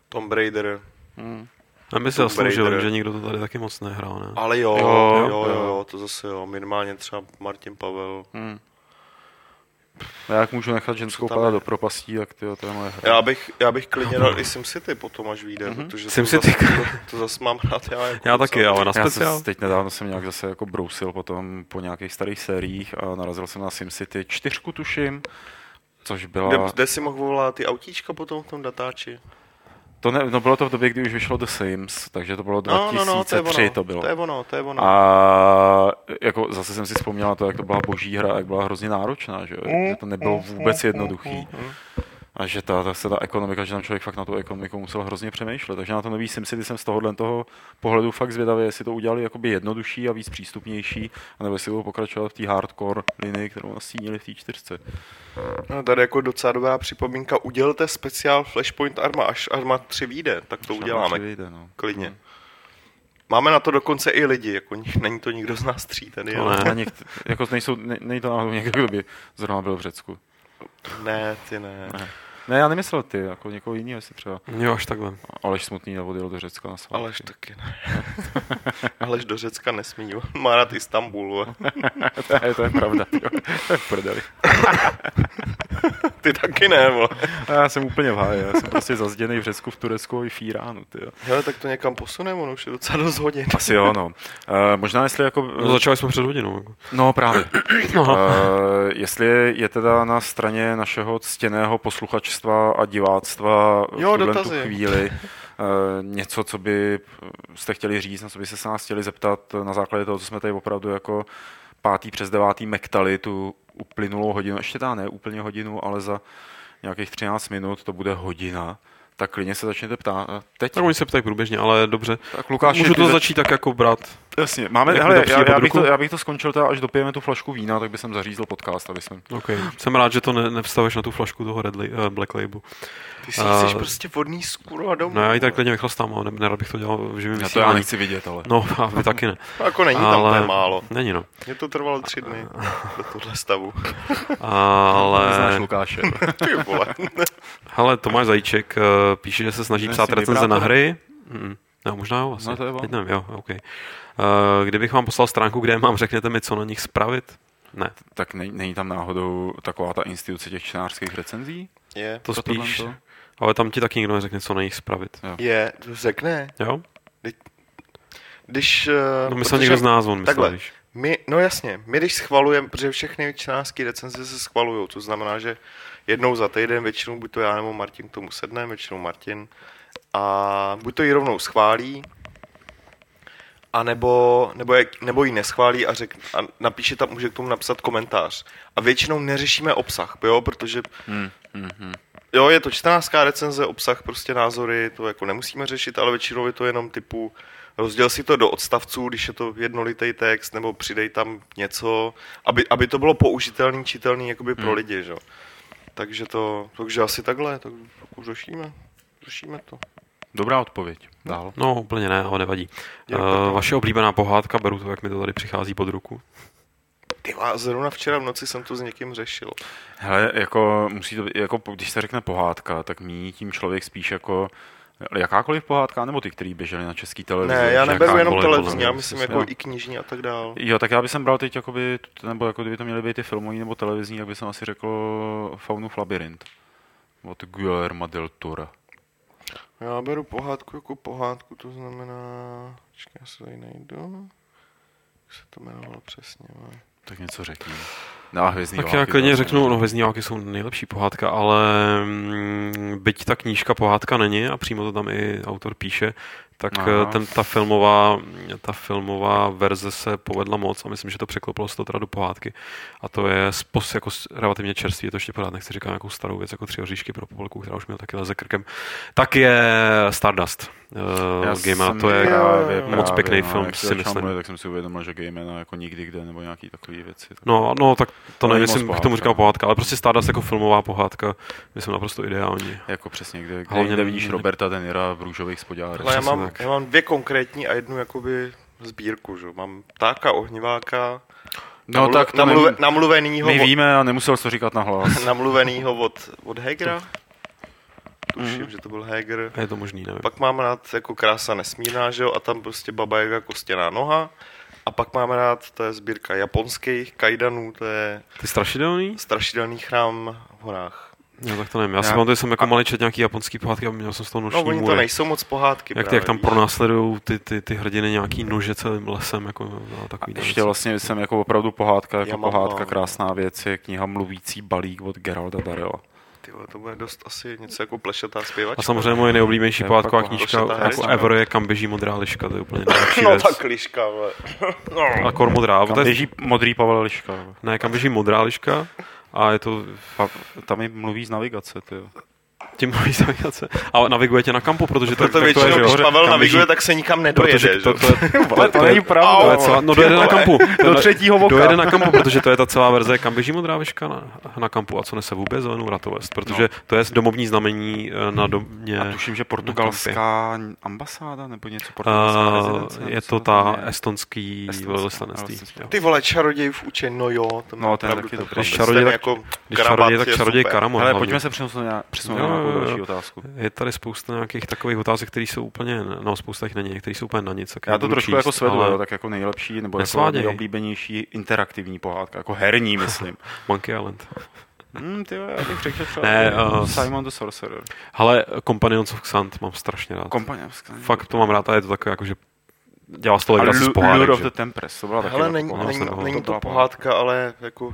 Tomb Raider. Mm. A my se zasloužili, že nikdo to tady taky moc nehrál, ne? Ale jo, to zase jo, minimálně třeba Martin Pavel. Já jak můžu nechat ženskou padat do propastí, tak tyjo, to je moje hra. Já bych klidně dal i SimCity potom, až vyjde, protože to zase mám rád. Já taky, ale na speciál. Teď nedávno jsem nějak zase jako brousil potom po nějakých starých sériích a narazil jsem na SimCity 4, tuším, což byla... Kde si mohl volat ty autíčka potom v tom datáči? To ne, no bylo to v době, kdy už vyšlo The Sims, takže to bylo 2003, to bylo. To je ono. A jako zase jsem si vzpomněl na to, jak to byla boží hra, jak byla hrozně náročná, že to nebylo vůbec jednoduchý. A že ta ekonomika, že tam člověk fakt na tu ekonomiku musel hrozně přemýšlet. Takže na to nový SimCity jsem z tohohle toho pohledu fakt zvědavý, jestli to udělali jakoby jednodušší a víc přístupnější, anebo jestli budou pokračovat v té hardcore linii, kterou nastínili v té 4. No, tady jako docela dobrá připomínka, udělte speciál Flashpoint Arma, až Arma 3 vyjde, tak to až uděláme vyjde, no. Klidně. No. Máme na to dokonce i lidi, jako není to nikdo z nás 3 tady. No, jako není to náhodou někdo, kdo by zrovna byl v Řecku. Ne, ty ne. Ne, já nemyslel ty, jako někoho jiného si třeba. Jo, až takhle. Aleš Smutný neodjel do Řecka na svátky. Aleš taky ne. Aleš do Řecka nesmí, má rád Istanbul. to je pravda, jo. Prdeli. Ty taky ne, vole. Já jsem úplně v háji, já jsem prostě zazděnej v Řecku, v Turecku i v Íránu, ty jo. Hele, tak to někam posuneme, ono už je docela dost hodin. Asi jo, no. Možná jestli jako... No, začali jsme před hodinou. No, právě. Jestli je teda na straně našeho ctěného posluchačství a diváctva v tu chvíli. Něco, co by jste chtěli říct, na co by se nás chtěli zeptat na základě toho, co jsme tady opravdu jako 5. přes 9. mektali tu uplynulou hodinu, ještě ta ne úplně hodinu, ale za nějakých 13 minut to bude hodina. Tak klidně se začněte ptát. Teď. Tak oni se ptají průběžně, ale dobře. Tak Lukáši, můžu to začít tak jako brát. Jasně. Máme, hele, já bych to skončil teda, až dopijeme tu flašku vína, tak bych jsem zařízl podcast, aby jsem. Okay. Jsem rád, že to nevstavuješ na tu flašku toho Black Labelu. Ty si chceš prostě vodný skůru a domů. No, já i tak klidně vychlastám, ale nerad bych to dělal v živém vysílání. Já to nechci vidět, ale. No, a vy taky ne. Jako není tam ale... málo. Není, no. Mně to trvalo 3 dny do tohle stavu. Ale znáš Lukáše. Ty vole. Hele, Tomáš Zajíček píše, že se snaží psát recenze na hry. No, možná jo, asi. No, teď nevím, jo, OK. Kdybych vám poslal stránku, kde mám, řekněte mi, co na nich spravit? Ne. Tak není tam náhodou taková ta instituce těch čtenářských recenzí? Je. To spíš, ale tam ti taky nikdo neřekne, co na nich spravit. Jo. Je, to řekne. Jo? Když, no, myslel někdo z názvu, myslel, víš. No jasně, my když schvalujeme, protože všechny čtenářské recenze se schvalujou, to znamená, že jednou za týden, většinou buď to já nebo Martin k tomu sedne, většinou Martin, a buď to ji rovnou schválí, a nebo ji neschválí a napíše tam, může k tomu napsat komentář. A většinou neřešíme obsah, jo, protože jo, je to čtenářská recenze, obsah, prostě názory, to jako nemusíme řešit, ale většinou je to jenom typu rozděl si to do odstavců, když je to jednolitý text, nebo přidej tam něco, aby to bylo použitelný, čitelný jakoby pro lidi, že? Takže asi takhle, tak řešíme to. Dobrá odpověď. Dál. No, úplně ne, ale nevadí. Vaše oblíbená pohádka, beru to, jak mi to tady přichází pod ruku. Zrovna včera v noci jsem to s někým řešil. Hele, jako musí to být, jako když se řekne pohádka, tak míní tím člověk spíš jako jakákoliv pohádka, nebo ty, který běžely na český televizi. Ne, já neberu jenom televizní, já myslím jako i knižní a tak dál. Jo, tak já bych bral teď jakoby, nebo jako kdyby to měly být ty filmový nebo televizní, jak bych asi řekl Faunův labyrint od Guillerma del Tora. Já beru pohádku jako pohádku, to znamená... Počkej, já se tady najdu. Jak se to jmenovalo přesně, ale... Tak něco řekni. No, tak já klidně řeknu, Hvězdní války jsou nejlepší pohádka, ale byť ta knížka pohádka není a přímo to tam i autor píše, tak ta filmová verze se povedla moc a myslím, že to překlopilo se to teda do pohádky. A to je jako relativně čerstvý, je to ještě pořád, nechci říkat nějakou starou věc, jako Tři oříšky pro Popolku, která už měla taky leze krkem. Tak je Stardust Gamera, to je moc pěkný film, si myslím. Tak jsem si uvědomil, že Gamera jako nikdy kde nebo nějaký takový věci. Tak... No, tak to nevím, jestli k tomu říkal pohádka, ale prostě Stardust jako filmová pohádka, myslím naprosto ideální. Jako přesně, kde vidíš Roberta De Nira v růžových spodílech. Já mám dvě konkrétní a jednu jakoby sbírku, že? Mám Ptáka, Ohniváka, namluvenýho... My víme a nemusel jsi to říkat nahlas. Namluvenýho od Hegera. Tuším, že to byl Heger. Je to možný, nevím. Pak mám rád jako Krása nesmírná, že jo? A tam prostě Baba Jaga Kostěná noha. A pak máme rád, to je sbírka japonských kajdanů, to je... Ty strašidelný? Strašidelný Chrám v horách. No, tak to nevím. Já si pamatuju, jsem jako malý čet nějaký japonský pohádky a měl jsem z toho noční můry. No, oni to nejsou moc pohádky. Jak tam pronásledují ty hrdiny nějaký nože celým lesem. Jako, takový a ještě vlastně jsem jako opravdu pohádka, jako pohádka, krásná věc je kniha Mluvící balík od Geralda Darella. To bude dost asi něco jako Plešatá zpěvačka. A samozřejmě moje nejoblíbenější pohádková knížka jako ever je Kam běží modrá liška, to je úplně nejlepší věc. No tak liška, ale... No. A kor modrá. Kam běží modrý Pavel liška. Ne, Kam běží modrá liška a je to... Tam je mluví z navigace, tyjo. Tím mluví z navigace. A naviguje tě na kampu, protože to většinou, to je, když Pavel naviguje, tak se nikam nedojede. To není pravda. No dojede na kampu. Do třetího oka. Dojede na kampu, protože to je ta celá verze Kam běží modrá liška na kampu a co nese vůbec zelenou ratovest, protože to je domovní znamení na domě. A tuším, že portugalská ambasáda nebo něco, portugalská rezidence. Je to ta estonský velvyslanectví. Ty vole, čaroděj v uče, no jo. No to je taky dobré. Když čaroděj Karamon. Ale pojďme se přesunout další otázku. Je tady spousta nějakých takových otázek, které jsou úplně, no spousta jich není, které jsou úplně na nic. Já to trošku číst, jako sleduju, ale... tak jako nejlepší nebo jako nejoblíbenější interaktivní pohádka, jako herní, myslím. Monkey Island. Já bych řekl třeba Simon the Sorcerer. Hele, Companions of Xant mám strašně rád. Fakt to mám rád a je to takové jako, že dělá stole hra z pohádek. Lure of the Tempest, to byla taky. Hele, není to pohádka, ale jako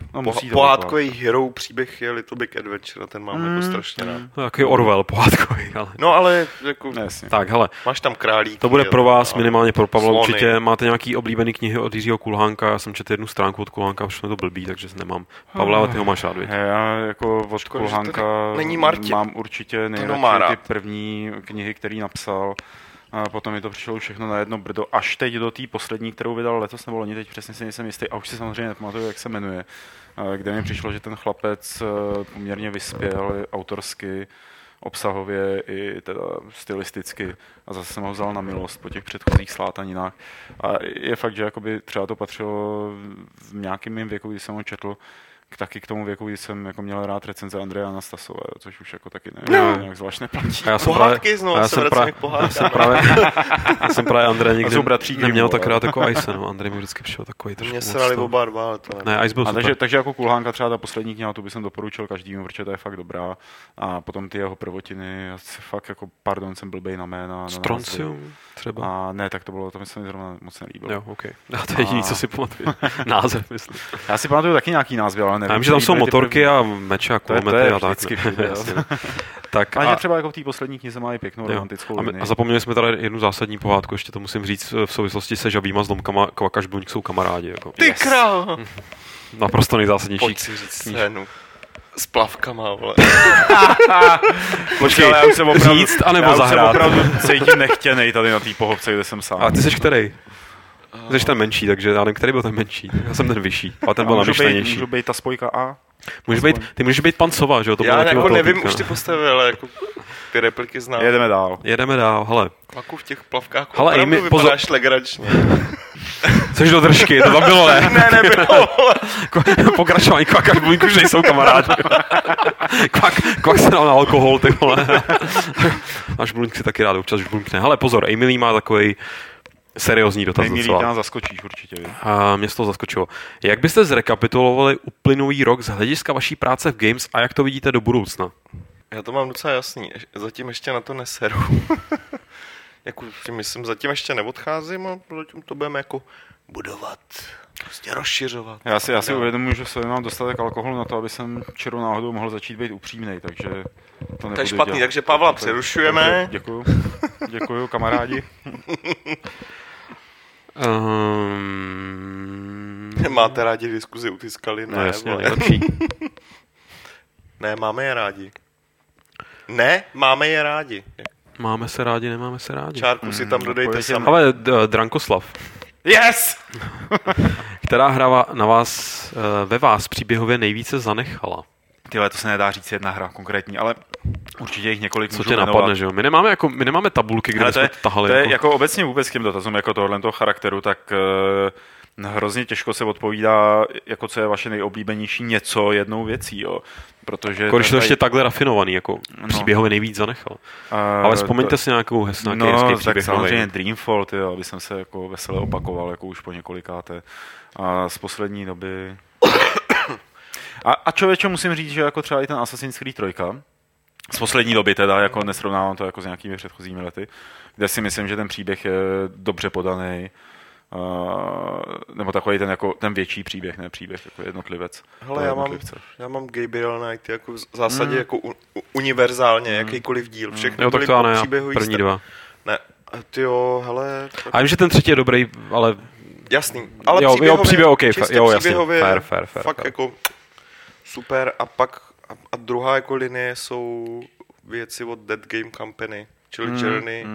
pohádkový hero příběh je Little Big Adventure, a ten mám jako strašně rád. Takový Orwell pohádkový, ale... No ale jako... Tak, hele. Máš tam králíky. To bude pro vás, minimálně pro Pavla určitě. Máte nějaký oblíbený knihy od Jiřího Kulhánka, já jsem četl jednu stránku od Kulhánka, protože to blbý, takže nemám. Pavla, ale ty ho máš rád, viď? Já jako od Kulhánka mám určitě nejradši ty první knihy, které napsal. A potom mi to přišlo všechno na jedno brdo, až teď do té poslední, kterou vydal letos nebo loni, teď přesně si nejsem jistý a už si samozřejmě nepamatuju, jak se jmenuje, kde mi přišlo, že ten chlapec poměrně vyspěl autorsky, obsahově i teda stylisticky a zase jsem ho vzal na milost po těch předchozích slátaninách. A je fakt, že jakoby třeba to patřilo v nějakým mým věku, když jsem ho četl, taky k tomu věku, kdy jsem jako měl rád recenze Andreje Anastasové, což už jako taky nějak zvlášť neplatí. Já jsem právě Andrej nikdy neměl tak rád jako Ice, no. Andrej mu vždycky přišel takový trošku. Mě srali oba dva, ale to ne. Ice byl super. Takže jako Kulhánka třeba ta poslední kniha, tu bych doporučil každému, protože to je fakt dobrá. A potom ty jeho prvotiny, já se fakt jako, pardon, jsem blbej na jména. Stroncium třeba. A ne, tak to bylo, to mi se mi zrovna moc nelíbilo. Jo, okay. A to je jediný, co si pamatuju. Název, myslím. Já si pamatuju taky nějaký název, ale nevím. Já vím, že tam jsou motorky a meče a kulomety a tak. Tak ale třeba jako v té poslední knize má i pěknou romantickou linii. A zapomněli jsme tady jednu zásadní pohádku, ještě to musím říct, v souvislosti se žabýma zlomkama Kvakaš Bluňk jsou kamarádi. Jako. Ty yes. Král! Naprosto nejzásadnější. Pojď si říct scénu. S plavkama, vole. Počkej, já už jsem opravdu, říct anebo zahrát. Já už jsem opravdu cítím nechtěnej tady na té pohovce, kde jsem sám. A ty jsi který? Ty jsi ten menší, takže já nevím, který byl ten menší. Já jsem ten vyšší, ale ten byl namyšlenější. Můžu být ta spojka A? Ty můžeš být pan Sova, že jo? To já jako nevím, týka. Už ty postavy, ale jako ty repliky znám. Jedeme dál, hele. Maku v těch plavkách opravdu vypadáš legračně. Což do držky, to tam bylo, ne? Nebylo. Pokračování Kvaka a Buňku už nejsou kamarádi. Kvak se dal na alkohol, ty vole. Až Buňk si taky rád občas žbuňkne. Hele, pozor, Emily má takovej seriózní dotaz. Emily, tam zaskočíš určitě. A mě to zaskočilo. Jak byste zrekapitulovali uplynulý rok z hlediska vaší práce v Games a jak to vidíte do budoucna? Já to mám docela jasný. Zatím ještě na to neseru. Jako tím myslím, zatím ještě neodcházím a zatím to budeme jako budovat, prostě rozšiřovat. Já si uvědomuji, že se mám dostatek alkoholu na to, aby jsem čirou náhodou mohl začít být upřímnej, takže to nebudu špatný, dělat. Takže Pavla přerušujeme. Děkuju kamarádi. Máte rádi diskuzi utiskali? Ne, jasně, nejlepší. Ne, máme je rádi. Ne, máme je rádi. Máme se rádi, nemáme se rádi. Čárku si tam dodejte sami. Ale Drankoslav. Yes! Která hra na vás, ve vás příběhově nejvíce zanechala? Tyhle, to se nedá říct jedna hra konkrétní, ale určitě jich několik můžu jmenovat. Co tě napadne, že jo? My nemáme tabulky, kde jsme tahali. To je jako obecně vůbec k těm dotazům, jako tohle toho charakteru, tak hrozně těžko se odpovídá, jako co je vaše nejoblíbenější něco jednou věcí, jo. Protože když to ještě takhle rafinovaný, jako příběhově nejvíc zanechal. Ale vzpomeňte si nějakou hezký příběh. No, tak samozřejmě Dreamfall, tyjo, aby jsem se jako veselé opakoval, jako už po několikáté. A z poslední doby... A člověče musím říct, že jako třeba i ten Assassin's Creed 3, z poslední doby teda, jako nesrovnávám to jako s nějakými předchozími lety, kde si myslím, že ten příběh je dobře podaný. Nebo takový ten, jako, ten větší příběh, ne příběh, jako jednotlivec. Hele, já mám Gabriel Knight jako v zásadě jako univerzálně, jakýkoliv díl. Všechny byly příběhový první dva. Ne, tyjo, hele... Tak... A vím, že ten třetí je dobrý, ale... Jasný, ale příběhově fair. Jako super. A pak a druhá jako linie jsou věci od Dead Game Company, čili Journey.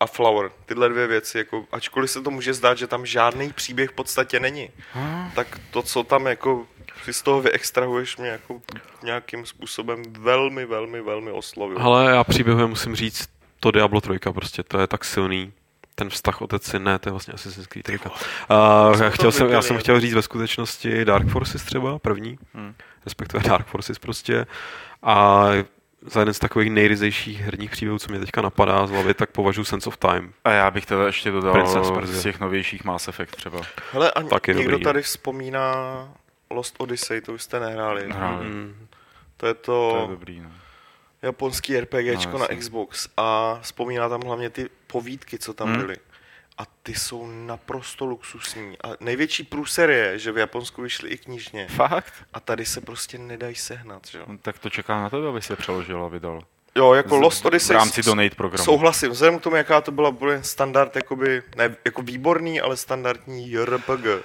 A Flower. Tyhle dvě věci, jako, ačkoliv se to může zdát, že tam žádný příběh v podstatě není, tak to, co tam jako, si z toho vyextrahuješ, mě jako nějakým způsobem velmi, velmi, velmi oslovil. Ale já příběhově musím říct, to Diablo 3, prostě, to je tak silný. Ten vztah otec syn, ne, to je vlastně Assassin's Creed 3. Já jsem chtěl říct ve skutečnosti Dark Forces třeba, první, respektive Dark Forces prostě. A za jeden z takových nejryzejších herních příběhů, co mě teďka napadá z hlavy, tak považuji Sense of Time. A já bych teda ještě dodal z těch novějších Mass Effect třeba. Hele, a někdo tady vzpomíná Lost Odyssey, to už jste nehráli. To je dobrý, ne? Japonský RPGčko na Xbox a vzpomíná tam hlavně ty povídky, co tam byly. A ty jsou naprosto luxusní. A největší průser je, že v Japonsku vyšly i knižně. Fakt? A tady se prostě nedají sehnat, že jo? No, tak to čeká na to, aby se přeložil a vydal. Jo, jako Lost Odyssey v rámci Donate programu. Souhlasím, vzhledem k tomu, jaká to byla standard, jakoby, ne jako výborný, ale standardní RPG.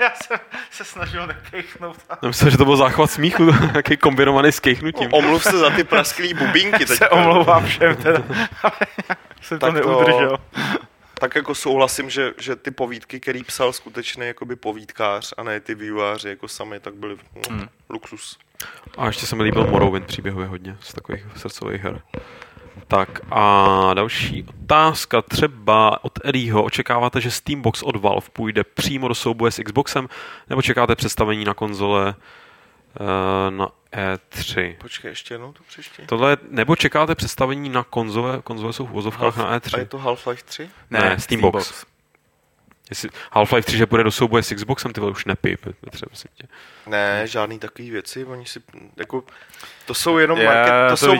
Já jsem se snažil nekejchnout. Já myslím, že to byl záchvat smíchu, nějaký kombinovaný s kejchnutím. Omluv se za ty prasklý bubínky. Teď se omlouvám všem teda. Jsem to neudržel. Tak jako souhlasím, že ty povídky, který psal skutečný jakoby povídkář a ne ty vývojáři jako sami, tak byly luxus. A ještě se mi líbil Morrowind příběhově hodně z takových srdcových her. Tak a další otázka třeba od Eliho. Očekáváte, že Steambox od Valve půjde přímo do souboje s Xboxem, nebo čekáte představení na konzole na E3? Počkej, ještě jednou to přečti. Tohle, nebo čekáte představení na konzole jsou v uvozovkách na E3. A je to Half-Life 3? Ne, Steambox. Half-Life 3, že půjde do souboje s Xboxem, ty vole, už nepip. Ne, žádný takový věci, oni si, jako, to jsou jenom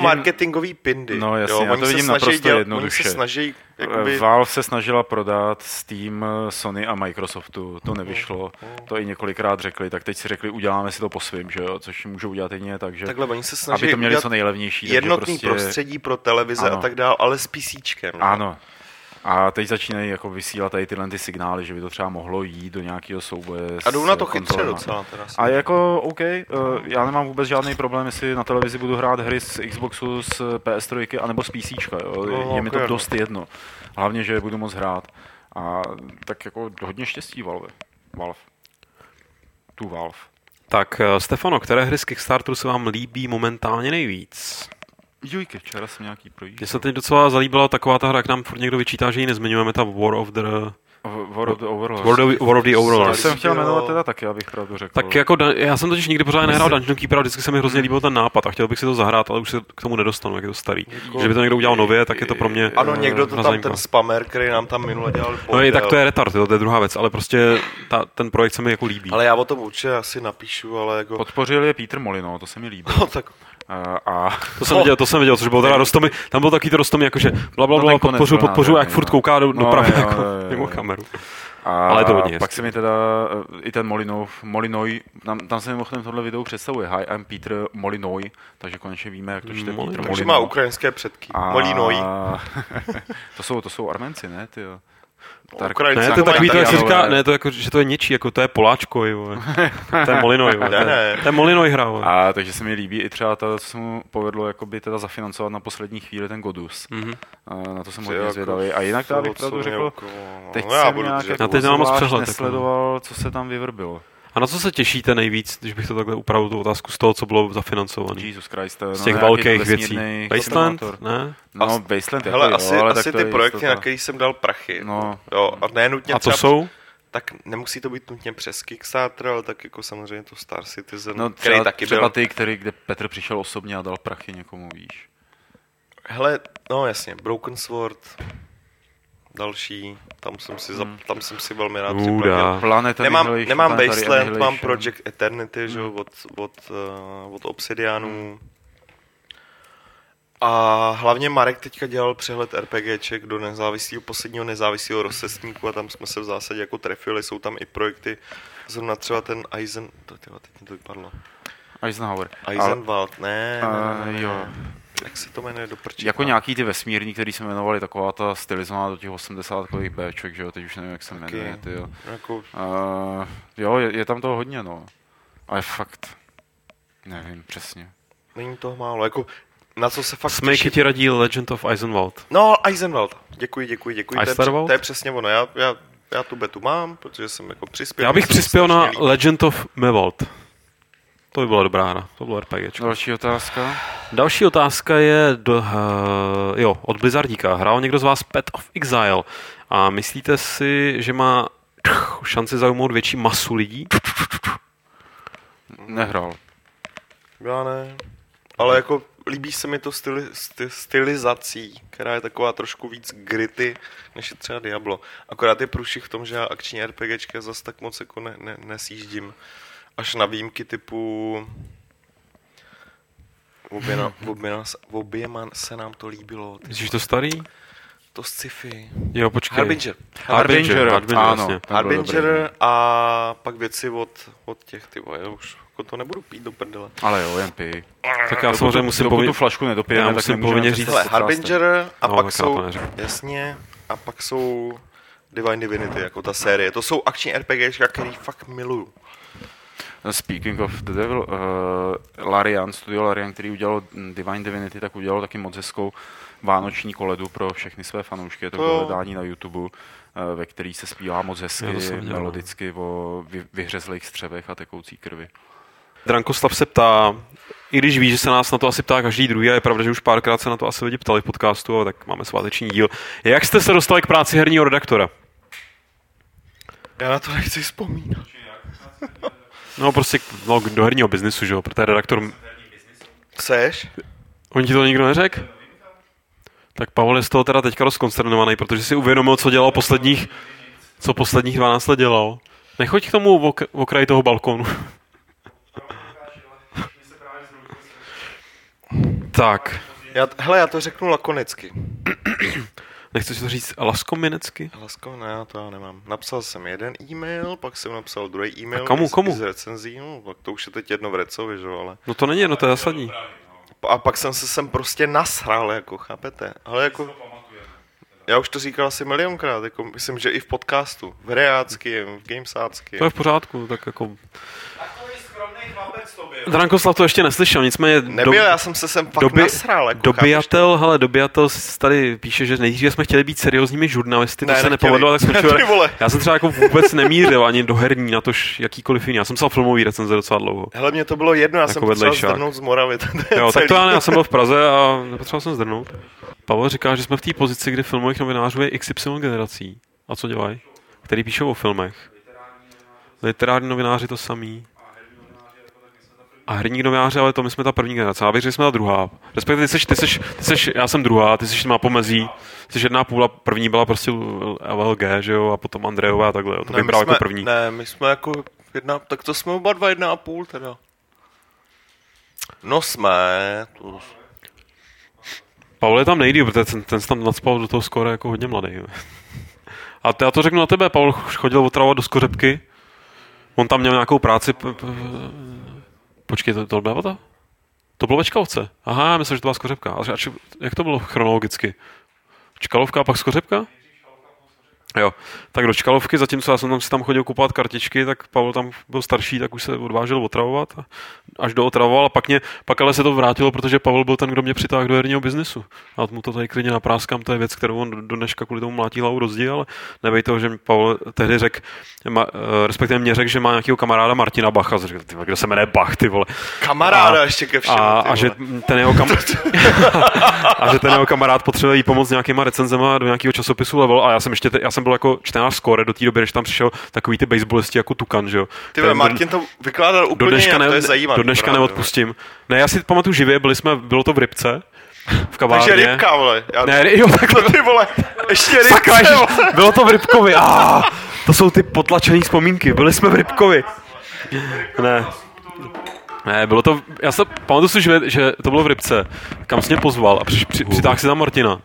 marketingový pindy. No jasně, jo, já to vidím naprosto jednoduše. Oni se snaží, jakoby... Valve se snažila prodat Steam, Sony a Microsoftu, to nevyšlo, to i několikrát řekli, tak teď si řekli, uděláme si to po svým, že jo, což můžou udělat jedině tak, že takhle, oni se snaží, aby to měli co nejlevnější. Jednotný prostě... prostředí pro televize ano. A tak dál, ale s PCčkem. Ano. A teď začínají jako vysílat tady tyhle ty signály, že by to třeba mohlo jít do nějakého souboje. A jdou na to chytře docela. Teda a jako OK, já nemám vůbec žádný problém, jestli na televizi budu hrát hry z Xboxu, z PS3, anebo z PCčka. Jo. Je mi to dost jedno. Hlavně, že budu moc hrát. A tak jako hodně štěstí Valve. Tak Stefano, které hry z Kickstarteru se vám líbí momentálně nejvíc? Jujky, včera jsem nějaký projížděl. Mně se teď docela zalíbila taková ta hra, jak nám furt někdo vyčítá, že ji nezmiňujeme, ta War of the Overlords. To jsem chtěl jmenovat teda taky, abych pravdu řekl. Tak jako, já jsem totiž nikdy pořád nehrál Dungeon Keepera, vždycky se mi hrozně líbil ten nápad a chtěl bych si to zahrát, ale už se k tomu nedostanu, jak je to starý. Jako, že by to někdo udělal nově, tak je to pro mě... Ano, někdo to tam, ten spamer, který nám tam minule dělal... No i tak to je retard, to je druhá věc, ale prostě ten projekt se mi jako líbí. Ale já o tom určitě asi napíšu, ale jako... Podpořil je Petr Molino, to se mi líbí. A to jsem viděl, což bylo teda Rostomy, tam byl takový to Rostomy, jakože blablabla, podpořu, jak furt kouká doprava jako mimo kameru. Ale to hodně. Pak se mi teda i ten Molinoj, tam se mimochodem tohle videu představuje, hi, I'm Petr Molinoj, takže konečně víme, jak to čte Petr Molinoj. Má ukrajinské předky, Molinoj. To jsou Armenci, ne, tyjo? Ne, to je takový to, jak se říká, ne, to jako, že to je něčí, jako to je Poláčkoj, to je Molinoj, to je Molinoj hra. A takže se mi líbí i třeba to, co se mu povedlo jakoby teda zafinancovat na poslední chvíli, ten Godus. Mm-hmm. Na to jsem hodně zvědavý. A jinak já bych pravdu řekl, teď jsem nějak nesledoval, co se tam vyvrbilo. A na co se těšíte nejvíc, když bych to takhle upravil tu otázku z toho, co bylo zafinancované? Jesus Christ, z těch velkých věcí. Baseland? Ne? No, Baseland je to, asi ty projekty, na který jsem dal prachy. No. Jo, a ne nutně a to třeba, jsou? Tak nemusí to být nutně přes Kickstarter, ale tak jako samozřejmě to Star Citizen, no, třeba, který taky byl. No třeba kde Petr přišel osobně a dal prachy někomu, víš. Hele, no jasně, Broken Sword... Další, tam jsem si velmi rád připravil. Nemám Wasteland, mám Project Eternity, že od Obsidianů. A hlavně Marek teďka dělal přehled RPGček do posledního nezávislého rozcestníku a tam jsme se v zásadě jako trefili, jsou tam i projekty, zrovna třeba ten teď mi to vypadlo. Eisenwald, ne. Jo. Jak se to jmenuje do prčí? Jako nějaký ty vesmírní, který se jmenovali, taková ta stylizovaná do těch 80-kových Bček, že jo, teď už nevím, jak se jmenuje, ty jo. Jo, je tam toho hodně, no. Ale fakt, nevím přesně. Není toho málo, jako na co se fakt těším. Smejky ti radí Legend of Eisenwald. No, Eisenwald, děkuji. To je přesně ono, já tu betu mám, protože jsem jako přispěl. Já bych přispěl na Legend of Mewald. To by byla dobrá hra, to bylo RPGčko. Další otázka je od Blizzardíka. Hrál někdo z vás Path of Exile a myslíte si, že má šanci zaujmout větší masu lidí? Nehrál. Já ne, ale jako líbí se mi to stylizací, která je taková trošku víc gritty, než je třeba Diablo. Akorát je průšvih v tom, že já akční RPGčka zase tak moc jako nesjíždím. Až na výjimky typu oběma se nám to líbilo. Jsi to starý? To z sci-fi. Jo, počkej. Harbinger a pak věci od těch, ty vole, už to nebudu pít do prdele. Ale jo, jen pij. Tak já samozřejmě musím tu flašku nedopijeme, tak nemůžeme říct. Harbinger a pak jsou, jasně, a pak jsou Divine Divinity, jako ta série. To jsou akční RPGčka, který fakt miluju. Speaking of the Devil, Studio Larian, který udělal Divine Divinity, tak udělal taky moc hezkou vánoční koledu pro všechny své fanoušky. Je to hledání na YouTube, ve který se zpívá moc hezky, melodicky o vyhřezlých střevech a tekoucí krvi. Drankoslav se ptá, i když ví, že se nás na to asi ptá každý druhý, a je pravda, že už párkrát se na to asi lidi ptali v podcastu, ale tak máme sváteční díl. Jak jste se dostali k práci herního redaktora? Já na to nechci vzpomínat. No prostě no, do herního biznisu, že jo, protože redaktor... Seš? On ti to nikdo neřekl? Tak Pavel je z toho teda teďka rozkoncernovaný, protože si uvědomil, co dělal posledních... Co posledních 12 let dělal. Nechoď k tomu okraji toho balkonu. Tak. Já to řeknu lakonicky. Nechci si to říct laskominecky? Laskominecky, ne, to já nemám. Napsal jsem jeden e-mail, pak jsem napsal druhý e-mail. A komu? Z recenzí, no, tak to už je teď jedno v Recovi, že jo, ale... No to není jedno, to je zásadní. A pak jsem se sem prostě nasral, jako, chápete? Ale jako... Já už to říkal asi milionkrát, jako myslím, že i v podcastu, v reáckém, v gamesáckém. To je v pořádku, tak jako... Drankoslav to ještě neslyšel, nicméně... Nebyl, já jsem se sem fakt nasral. Jako dobijatel tady píše, že nejdříve jsme chtěli být seriózními žurnalisty, to ne, se nepovedlo, tak jsme chtěli... Já jsem třeba jako vůbec nemířil ani do herní, natož jakýkoliv jiný. Já jsem psal filmový recenze docela dlouho. Hele, mě to bylo jedno, já jako jsem potřeboval zdrnout z Moravy. Jo, tak to já jsem byl v Praze a nepotřeboval jsem zdrnout. Pavel říká, že jsme v té pozici, kdy filmových novinářů je XY generací. A co dělají? Který píšou o filmech. Literární novináři to samý. A herní novináři, ale to my jsme ta první generace. Já bych řekl, že jsme ta druhá. Respektive ty seš, já jsem druhá, ty seš má pomezí. Jsi jedna půl a první byla prostě LLG, že jo, a potom Andrejová a takhle. Jo. To ne, vybral jako první. Ne, my jsme jako jedna, tak to jsme oba dva, jedna a půl teda. No jsme... Pavel je tam nejdý, protože ten se tam nadspal do toho skoro jako hodně mladý. A já to řeknu na tebe, Pavel chodil otravovat do Skořepky. On tam měl nějakou práci... Počkej, to byla voda? To bylo ve Čkalovce. Aha, myslím, že to byla Skořepka. Jak to bylo chronologicky? Čkalovka a pak Skořepka? Jo, tak do Čkalovky, zatímco já jsem si tam chodil kupovat kartičky, tak Pavel tam byl starší, tak už se odvážil otravovat. Až dootravoval a pak ale se to vrátilo, protože Pavel byl ten, kdo mě přitáhl do herního biznisu. A mu to tady klidně napráskám, to je věc, kterou on do dneška kvůli tomu mlátí hlavu rozdíl, ale nebej toho, že Pavel tehdy řekl, respektive mě řekl, že má nějakého kamaráda Martina Bacha. Řekl, ty, kdo se jmenuje Bach, ty vole. Kamaráda ještě ke všemu. A že ten jeho kamarád potřebuje jí pomoct nějakýma recenzema do nějakého časopisu Level, a já jsem byl jako čtenář skóre do té doby, než tam přišel takový ty baseballisti jako Tukan, že jo. Ty vole, Martin to vykládal úplně nějak, to je zajímavé. Do dneška právě, neodpustím. Ne, já si pamatuju živě, bylo to v Rybce, v kavárně. Takže Rybka, vole. Ne, jo, takhle. Ty vole, ještě Rybka, bylo to v Rybkovi, to jsou ty potlačený vzpomínky, byli jsme v Rybkovi. Ne, bylo to, já se pamatuju si živě, že to bylo v Rybce, kam jsi mě pozval a přitáhl si tam Martina.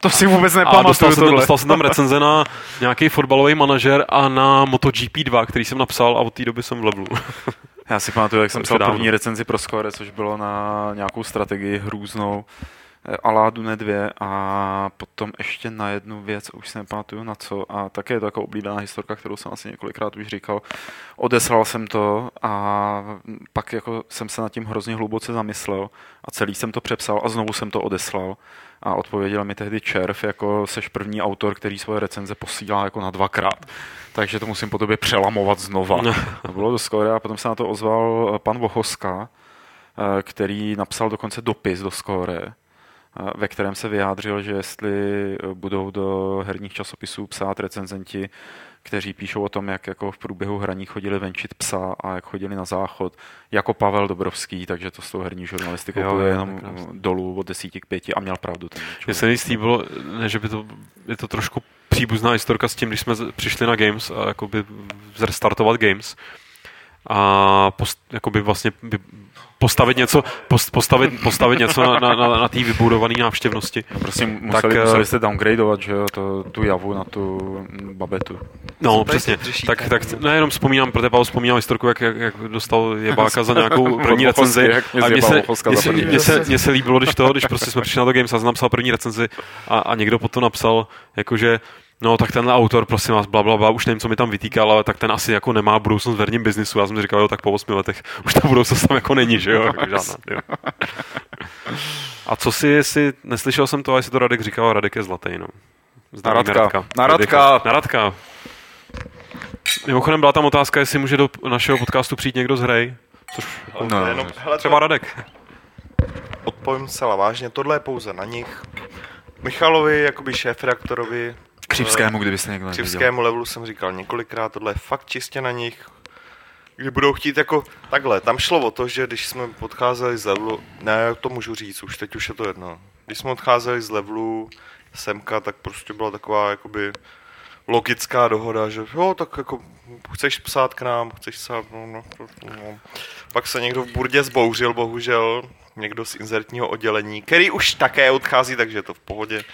To si vůbec nepamatuju. Dostal jsem tam recenze na nějaký fotbalový manažer a na MotoGP 2, který jsem napsal a od té doby jsem v Levelu. Já si pamatuju, jak jsem psal první recenzi pro Square, což bylo na nějakou strategii hrůznou a la Dune 2 a potom ještě na jednu věc, už si nepamatuju na co, a také je to jako oblíbená historka, kterou jsem asi několikrát už říkal. Odeslal jsem to a pak jako jsem se nad tím hrozně hluboce zamyslel a celý jsem to přepsal a znovu jsem to odeslal. A odpověděl mi tehdy Červ, jako seš první autor, který svoje recenze posílá jako na dvakrát. Takže to musím po tobě přelamovat znova. To bylo dost skoro a potom se na to ozval pan Vochoska, který napsal dokonce dopis do Skóre, ve kterém se vyjádřil, že jestli budou do herních časopisů psát recenzenti, kteří píšou o tom, jak jako v průběhu hraní chodili venčit psa a jak chodili na záchod, jako Pavel Dobrovský, takže to s tou herní žurnalistikou bylo jenom dolů od 10 k 5 a měl pravdu. Mně se nejistý bylo, že by to, je to trošku příbuzná historka s tím, když jsme přišli na Games a jakoby zrestartovat Games a jakoby vlastně postavit něco na té vybudované návštěvnosti. Prostě museli jste downgradeovat, že jo, tu javu na tu babetu. No, přesně. Tak nejenom vzpomínám, protože Pavel vzpomínal historku, jak dostal jebáka za nějakou první recenzi. A mně se líbilo, když prostě jsme přišli na to Games a napsal první recenzi a někdo potom napsal, jakože no, tak tenhle autor, prosím vás, blablabla, už nevím, co mi tam vytýkal, ale tak ten asi jako nemá budoucnost v herním biznisu. Já jsem říkal, jo, tak po 8 letech už ta budoucnost tam jako není, že jo? Jako žádná, jo. A co si neslyšel jsem to, ale si to Radek říkal, Radek je zlatý, no. Radka. Mimochodem byla tam otázka, jestli může do našeho podcastu přijít někdo z hry. Což no, jenom, hele, třeba Radek. Odpovím celá vážně, tohle je pouze na nich. Michalovi, jakoby šéfredaktorovi, Křivskému, kdyby se někdo Křivskému Levelu jsem říkal několikrát, tohle je fakt čistě na nich. Kdy budou chtít jako takhle, tam šlo o to, že když jsme odcházeli z Levelu, ne, to můžu říct, už teď už je to jedno. Když jsme odcházeli z Levelu semka, tak prostě byla taková jakoby logická dohoda, že jo, tak jako chceš psát k nám, chceš psát, no. Pak se někdo v burdě zbouřil, bohužel, někdo z inzertního oddělení, který už také odchází, takže je to v pohodě.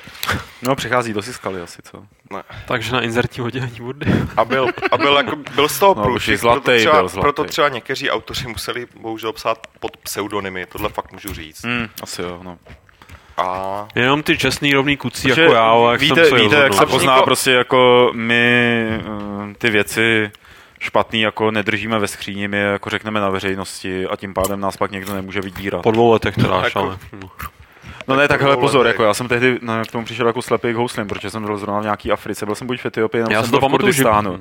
No, přechází do Siskaly asi, co? Ne. Takže na inzertní oddělení burdy. A byl, jako, byl z toho průšvih, proto třeba někteří autoři museli bohužel psát pod pseudonymy, tohle fakt můžu říct. Asi jo, no. A... Jenom ty čestný rovný kucí jako já, ale víte, jak se pozná prostě jako my ty věci špatný jako nedržíme ve skříni, my jako řekneme na veřejnosti a tím pádem nás pak někdo nemůže vydírat. Po 2 letech teda, ale... No ne, takhle pozor, jako já jsem tehdy k tomu přišel jako slepý k houslím, protože jsem byl zrovna v nějaký Africe, byl jsem buď v Etiopii, nebo jsem byl v Kurdistánu.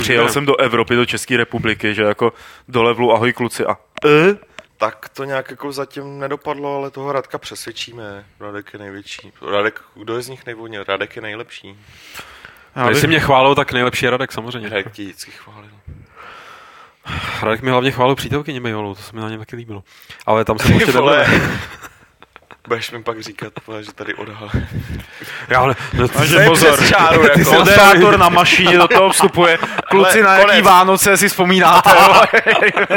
Přijel jsem do Evropy, do České republiky, že jako do Levelu ahoj kluci a... Tak to nějak jako zatím nedopadlo, ale toho Radka přesvědčíme. Radek je největší. Radek, kdo je z nich nejvodně? Radek je nejlepší. Jestli mě chválil, tak nejlepší je Radek samozřejmě. Radek ti vždycky chválil. Radek mi hlavně chválil přítelkyni Mejholou, to se mi na něm taky líbilo. Ale tam jsem ještě nebyl. Budeš mi pak říkat, že tady odhal. Ty moderátor na mašině do toho vstupuje. Kluci, na jaký Vánoce si vzpomínáte?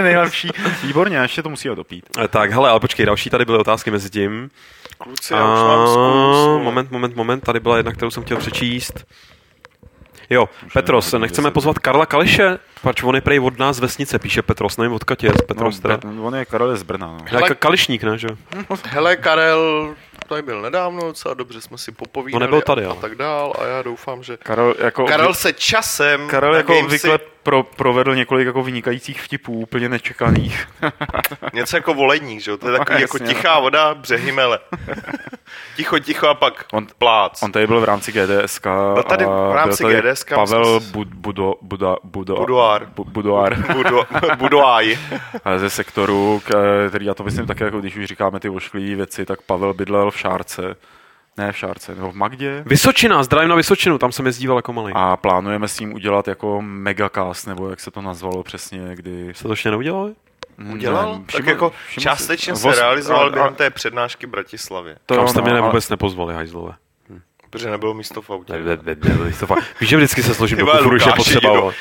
Nejlepší. Výborně, ještě to musíme dopít. Tak, hele, ale počkej, další tady byly otázky mezi tím. Kluci, já už mám zkus. Moment, tady byla jedna, kterou jsem chtěl přečíst. Jo, už Petros, nechceme pozvat Karla Kališe, pač on je prej od nás z vesnice, píše Petros, nevím odkud je Petros. No, on je Karel z Brna. No. Hele, Kališník, ne, že? Hele, Karel tady byl nedávno, docela dobře jsme si popovídali. On nebyl tady, a tak dál a já doufám, že Karel se časem... Karel jako obvykle provedl několik jako vynikajících vtipů, úplně nečekaných. Něco jako volení, že jo? To je takový jako tichá voda, břehy mele. Ticho a pak plác. On tady byl v rámci GDSK. Byl tady v rámci GDSK. Pavel Budoaj. Ze sektoru, který já to myslím také, jako když už říkáme ty ošklivý věci, tak Pavel bydlel v Šárce. Ne v Šárce, nebo v Magdě. Vysočina, zdravím na Vysočinu, tam jsem jezdíval jako malý. A plánujeme s ním udělat jako megacast, nebo jak se to nazvalo přesně, kdy... Se to ještě neudělali? Udělal? Tak jako částečně se realizoval během té přednášky v Bratislavě. Tam jste mě vůbec nepozvali, hajzlové. Protože nebylo místo v autě. Ne, místo v autě. Víš, že vždycky se složím do kufru, když je potřeba.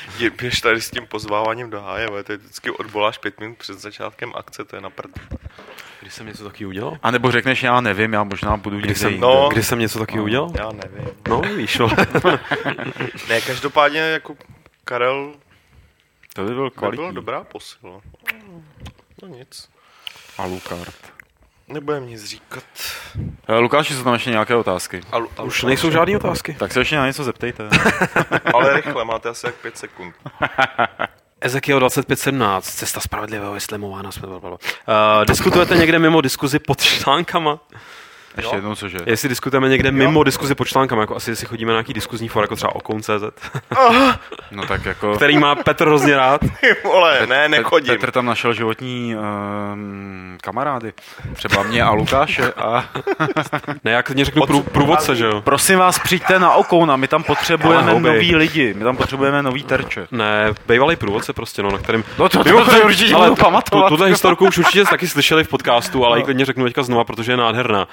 Běž tady s tím pozváváním do háje, to je vždycky odboláš 5 minut před začátkem akce, to je na prd. Když jsem něco taky udělal? A nebo řekneš, já nevím, já možná budu někde jinde. No, když jsem něco taky udělal? Já nevím. No, víš, ale... Ne, každopádně jako Karel... To by byl kvalitní. To byla dobrá posila. No nic. A Lukart. Nebudem nic říkat. Lukáši, jsou tam ještě nějaké otázky? Už nejsou žádné otázky. Tak se ještě na něco zeptejte. Ale rychle, máte asi jak 5 sekund. Ezekiel 25.17, cesta spravedlivého, jestli mována jsme... Diskutujete někde mimo diskuzi pod článkama? Ještě jednou, cože? Jestli diskutujeme někde mimo diskuzi pod článkama, jako asi jestli chodíme na nějaký diskuzní fóra, jako třeba Okoun.cz. No tak jako... Který má Petr hrozně rád. Vole, ne, nechodím. Petr tam našel životní kamarády. Třeba mě a Lukáše a... Ne, já klidně řeknu průvodce, že jo? Prosím vás, přijďte na Okouna, my tam potřebujeme nový lidi, my tam potřebujeme nový terče. Ne, bývalý průvodce prostě, no, na kterým... No to určitě budu pamatovat. Tuhle historku už určitě taky slyšeli v podcastu, ale ji klidně řeknu teďka znova, protože je nádherná.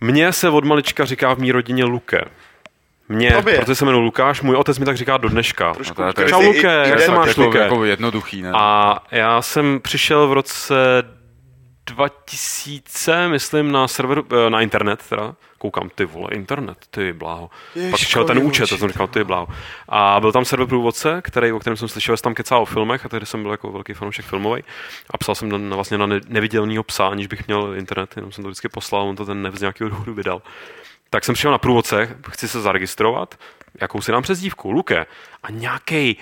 Mně se od malička říká v mý rodině Luke. Mně, protože se jmenuji Lukáš, můj otec mi tak říká do dneška. Čau Luke, jak se máš Luke? Jako jednoduchý, ne? A já jsem přišel v roce 2000, myslím, na server, na internet teda. Koukám, ty vole, internet, ty bláho. Pak přišel ten účet, a jsem říkal, ty bláho. A byl tam server průvodce, o kterém jsem slyšel, že tam kecá o filmech, a tehdy jsem byl jako velký fanoušek filmovej. A psal jsem vlastně na nevidělnýho psa, aniž bych měl internet, jenom jsem to vždycky poslal, on to ten Nev z nějakého důvodu vydal. Tak jsem přišel na průvodce, chci se zaregistrovat, jakou si dám přezdívku, Luke. A nějakej,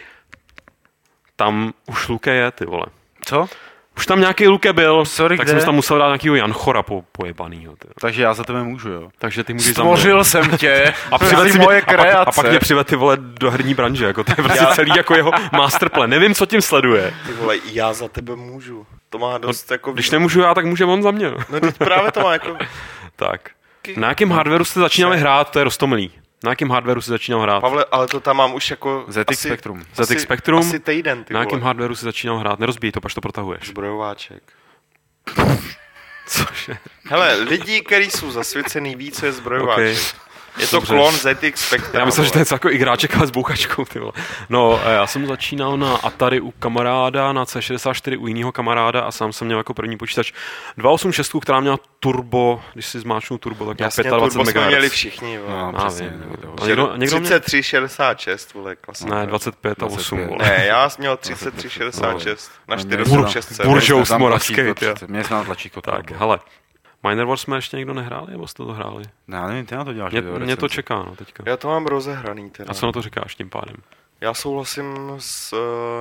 tam už Luke je, ty vole. Co? Už tam nějaký Luke byl, sorry, tak kde? Jsem tam musel dát nějakýho Janchora pojebanýho. Takže já za tebe můžu, jo? Takže ty můžeš stvořil jsem tě a přived moje kreace. A pak mě přived ty vole do herní branže, jako to je prostě celý jako jeho masterplan. Nevím, co tím sleduje. Ty vole, já za tebe můžu. To má dost jako... Když nemůžu já, tak může on za mě. No teď právě to má jako... Tak. Na jakém hardwareu jste začínali hrát, to je roztomilý. Na jakém hardwareu jsi začínal hrát? Pavle, ale to tam mám už jako... ZX Spectrum. Asi týden, ty vole. Na jakém hardwareu jsi začínal hrát? Nerozbíj to, pač to protahuješ. Zbrojováček. Cože? Hele, lidi, kteří jsou zasvěcený, ví, co je zbrojováček. Okay. Je to dobře. Klon ZX Spectrum. Já myslím, že to je jako igráček, ale s bouchačkou, ty vole. No, já jsem začínal na Atari u kamaráda, na C64 u jiného kamaráda a sám jsem měl jako první počítač 286, která měla turbo, když si zmáčnu turbo, tak jasně, 25 MHz. Jasně, turbo jsme měli všichni, vole. No, přesně. Někdo 3366, vole, klasické. Ne, 25 a 8, vole. Ne, já jsem měl 3366 na 486. Buržous moravský, ty. Mě znám tlačíko. Tak, hele. Miner Wars jsme ještě někdo nehráli, nebo jste to hráli? Já nevím, ty na to děláš. Mě to čeká, no, teďka. Já to mám rozehraný, teda. A co na to říkáš tím pádem? Já souhlasím s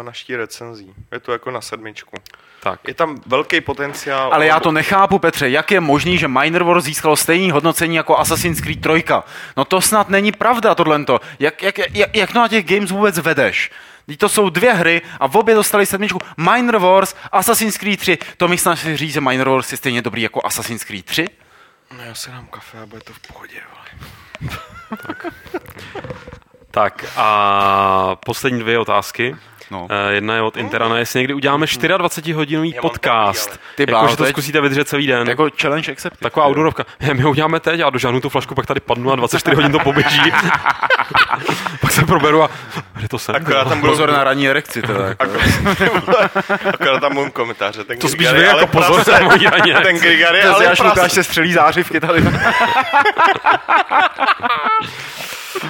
naší recenzí. Je to jako na 7. Tak. Je tam velký potenciál. Ale já to nechápu, Petře, jak je možný, že Miner Wars získalo stejné hodnocení jako Assassin's Creed 3? No to snad není pravda, tohleto. Jak to na těch games vůbec vedeš? To jsou dvě hry a v obě dostali 7. Miner Wars, Assassin's Creed 3. To mi snad říct, že Miner Wars je stejně dobrý jako Assassin's Creed 3? No já se dám kafe a bude to v pohodě, vole. Tak. Tak a poslední dvě otázky. No. Jedna je od Interana, jestli někdy uděláme 24-hodinový podcast. Jakože to zkusíte vydržet celý den. Jako challenge accepted. Taková outdoorovka. My ho uděláme teď a dožádnu tu flašku, pak tady padnu a 24 hodin to poběží. Pak se proberu a... Kde to jsem? Pozor na ranní erekci. Akorát tam budou komentáře. To spíš vy jako pozor na mojí ranní erekci. Ten Grigar je ale prase. Lukáš se střelí zářivky tady.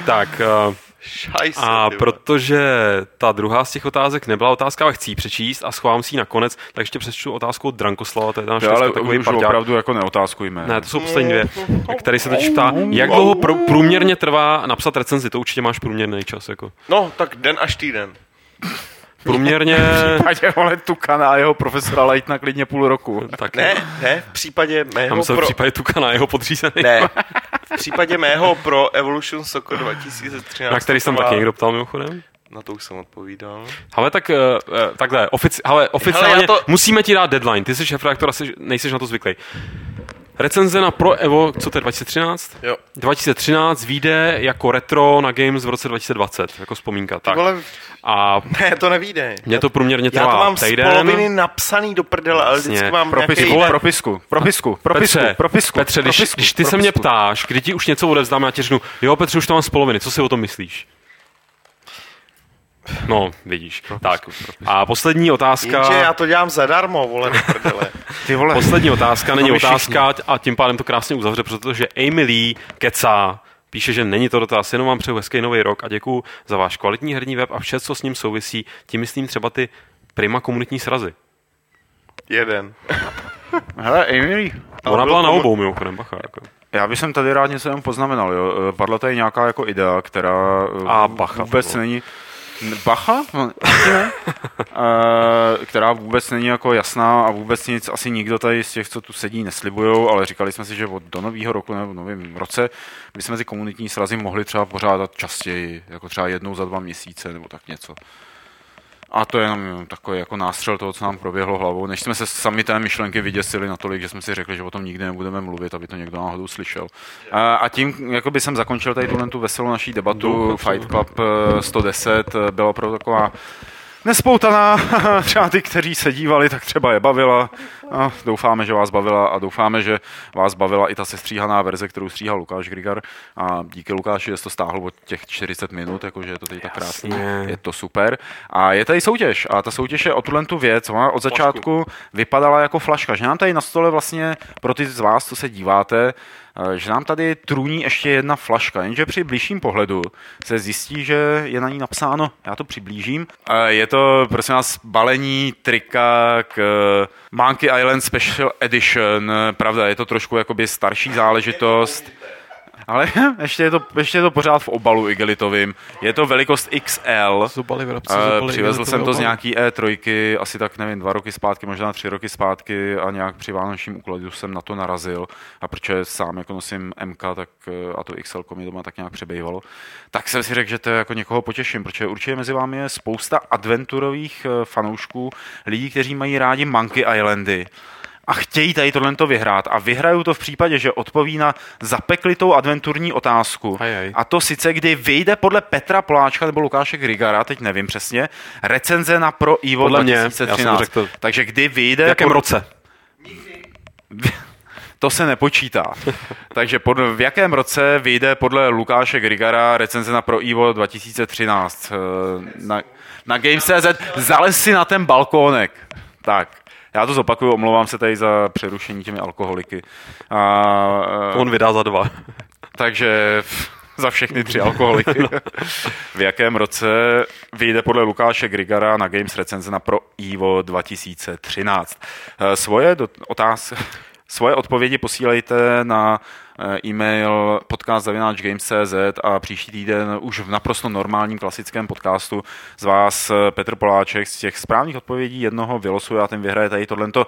Tak... Šajse, a protože ta druhá z těch otázek nebyla otázka, ale chci ji přečíst a schovám si ji nakonec, tak ještě přečtu otázku od Drankoslava, to je tam šestko takový parťák. Ale už opravdu jako neotázkujme. Ne, to jsou poslední dvě, které se teď ptá, jak dlouho průměrně trvá napsat recenzi, to určitě máš průměrný čas. Jako. No, tak den až týden. Průměrně... V případě vole Tukana a jeho profesora Leitna klidně půl roku. Tak. Ne, v případě mého... V případě Tukana a jeho podřízený. Ne, v případě mého Pro Evolution Soccer 2013. Na který jsem taky někdo ptal mimochodem. Na to už jsem odpovídal. Ale tak takhle, oficiálně to... musíme ti dát deadline, ty jsi šéfredaktor, nejseš na to zvyklý. Recenze na Pro Evo, co to je, 2013? Jo. 2013 vyjde jako retro na Games v roce 2020, jako vzpomínka. Tak. A ne, to nevyjde. Mě to průměrně trvá. Já to mám týden. Z poloviny napsaný do prdele, ale vždycky mám propisku. Petře, když ty se mě ptáš, kdy ti už něco odevzdám, já ti řeknu, jo Petře, už to mám z poloviny, co si o tom myslíš? No, vidíš. Propisku. A poslední otázka... Jenže já to dělám zadarmo, vole, neprdele. Ty vole. Poslední otázka není otázka a tím pádem to krásně uzavře, protože Amy Lee kecá. Píše, že není to dotaz, jenom vám přeju hezký nový rok a děkuju za váš kvalitní herní web a vše, co s ním souvisí. Tím myslím třeba ty Prima komunitní srazy. Jeden. Hele, Amy Lee. Ona byla na obou, mimochodem, bacha, jako. Já bych tady rád něco jenom poznamenal, jo. Padla tady nějaká jako idea, která a bacha, vůbec není... Bacha? Která vůbec není jako jasná a vůbec nic, asi nikdo tady z těch, co tu sedí, neslibujou, ale říkali jsme si, že do nového roku nebo v novém roce bychom ty komunitní srazy mohli třeba pořádat častěji, jako třeba jednou za 2 měsíce nebo tak něco. A to je jenom takový jako nástřel toho, co nám proběhlo hlavou, než jsme se sami té myšlenky vyděsili natolik, že jsme si řekli, že o tom nikdy nebudeme mluvit, aby to někdo náhodou slyšel. A tím jakoby jsem zakončil tady tu veselou naší debatu. Fight Club 110 byla opravdu taková nespoutaná, třeba ty, kteří se dívali, tak třeba je bavila. A doufáme, že vás bavila a doufáme, že vás bavila i ta sestříhaná verze, kterou stříhal Lukáš Grigar. A díky Lukáši, že jsi to stáhl od těch 40 minut, jakože je to tady tak krásný, je to super. A je tady soutěž a ta soutěž je o tuto věc. Ona od začátku vypadala jako flaška, že nám tady na stole vlastně pro ty z vás, co se díváte, že nám tady trůní ještě jedna flaška, jenže při blížším pohledu se zjistí, že je na ní napsáno, já to přiblížím, je to prosím vás balení trika k Monkey Island Special Edition, pravda, je to trošku jakoby starší záležitost. Ale ještě je to pořád v obalu igelitovým. Je to velikost XL. Přivezl jsem to z nějaký E3, asi tak nevím, 2 roky zpátky, možná 3 roky zpátky a nějak při vánočním úkladu jsem na to narazil. A protože sám jako nosím MK, tak a to XL mi doma tak nějak přebývalo. Tak jsem si řekl, že to jako někoho potěším, protože určitě mezi vámi je spousta adventurových fanoušků, lidí, kteří mají rádi Monkey Islandy. A chtějí tady tohleto vyhrát. A vyhrajou to v případě, že odpoví na zapeklitou adventurní otázku. Ajaj. A to sice, kdy vyjde podle Petra Poláčka nebo Lukáše Grigara, teď nevím přesně, recenze na Pro Evo 2013. Takže kdy vyjde... V jakém roce? To se nepočítá. Takže v jakém roce vyjde podle Lukáše Grigara recenze na Pro Evo 2013? Na Games.cz. Zalez si na ten balkónek. Tak. Já to zopakuju, omlouvám se tady za přerušení těmi alkoholiky. On vydá za 2. Takže za všechny 3 alkoholiky. V jakém roce vyjde podle Lukáše Grigara na Games recenze na Pro Evo 2013? Svoje odpovědi posílejte na e-mail podcast@games.cz a příští týden už v naprosto normálním klasickém podcastu z vás Petr Poláček z těch správných odpovědí jednoho vylosuje a ten vyhraje tady tohleto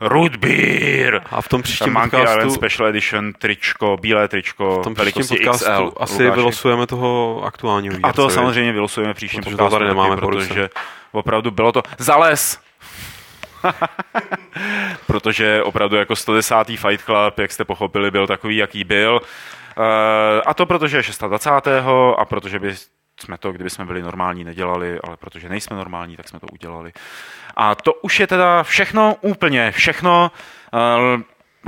rootbeer a v tom příštím Monkey podcastu Island Special Edition tričko, bílé tričko, velikosti XL. Asi Lukáši. Vylosujeme toho aktuálního výherce. A to samozřejmě vylosujeme příštím podcastu, protože opravdu bylo to zales. Protože opravdu jako 110. Fight Club, jak jste pochopili, byl takový, jaký byl. A to protože je 26. a protože jsme to, kdyby jsme byli normální, nedělali, ale protože nejsme normální, tak jsme to udělali. A to už je teda všechno, úplně všechno.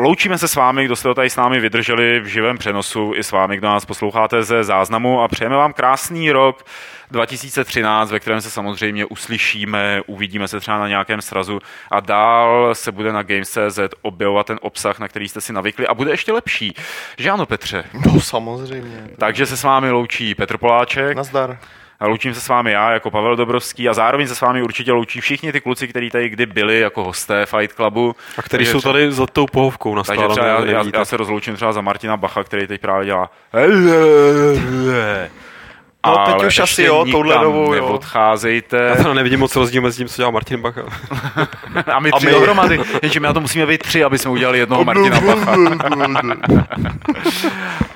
Loučíme se s vámi, kdo jste to tady s námi vydrželi v živém přenosu, i s vámi, kdo nás posloucháte ze záznamu a přejeme vám krásný rok 2013, ve kterém se samozřejmě uslyšíme, uvidíme se třeba na nějakém srazu a dál se bude na Games.cz objevovat ten obsah, na který jste si navykli a bude ještě lepší. Že ano, Petře? No samozřejmě. Takže se s vámi loučí Petr Poláček. Nazdar. A loučím se s vámi já jako Pavel Dobrovský a zároveň se s vámi určitě loučí všichni ty kluci, kteří tady kdy byli jako hosté Fight Clubu. A kteří jsou tady za tou pohovkou na stále. Takže já se rozloučím třeba za Martina Bacha, který teď právě dělá. No, teď už asi jo, touhle dobou, jo. Neodcházejte. Já tam nevidím moc rozdíl mezi tím, co dělá Martin Bach. A my 3 dohromady. Jenže my na to musíme být 3, aby jsme udělali jednoho Martina Bacha.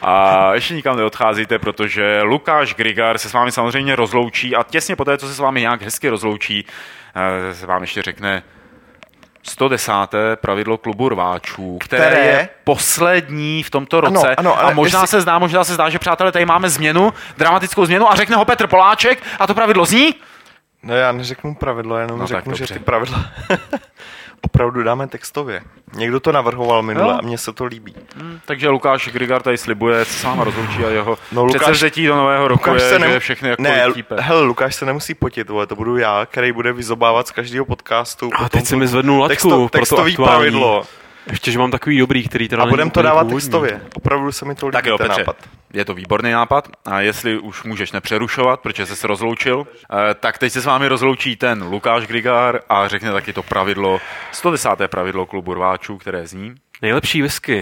A ještě nikam neodcházíte, protože Lukáš Grigar se s vámi samozřejmě rozloučí a těsně poté, co se s vámi nějak hezky rozloučí, se vám ještě řekne 110. pravidlo klubu rváčů, které je poslední v tomto roce. Ano, a možná se zdá, že přátelé, tady máme změnu, dramatickou změnu a řekne ho Petr Poláček a to pravidlo zní? No já neřeknu pravidlo, jenom řeknu, že ty pravidla opravdu dáme textově. Někdo to navrhoval minule a mně se to líbí. Takže Lukáš Grigar tady slibuje, co se vám rozloučí a jeho předsevzetí do nového roku je všechny jako lítípe. Hele, Lukáš se nemusí potit, vole, to budu já, který bude vyzobávat z každého podcastu. A teď si mi zvednu laťku pro to aktuální. Ještě, že mám takový dobrý, který teda... A budeme to dávat textově. Opravdu se mi to líbí ten nápad. Je to výborný nápad a jestli už můžeš nepřerušovat, protože jsi se rozloučil, tak teď se s vámi rozloučí ten Lukáš Grigar a řekne taky to pravidlo, 110. pravidlo klubu rváčů, které zní. Nejlepší whisky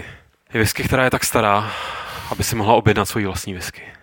je whisky, která je tak stará, aby si mohla objednat svoji vlastní whisky.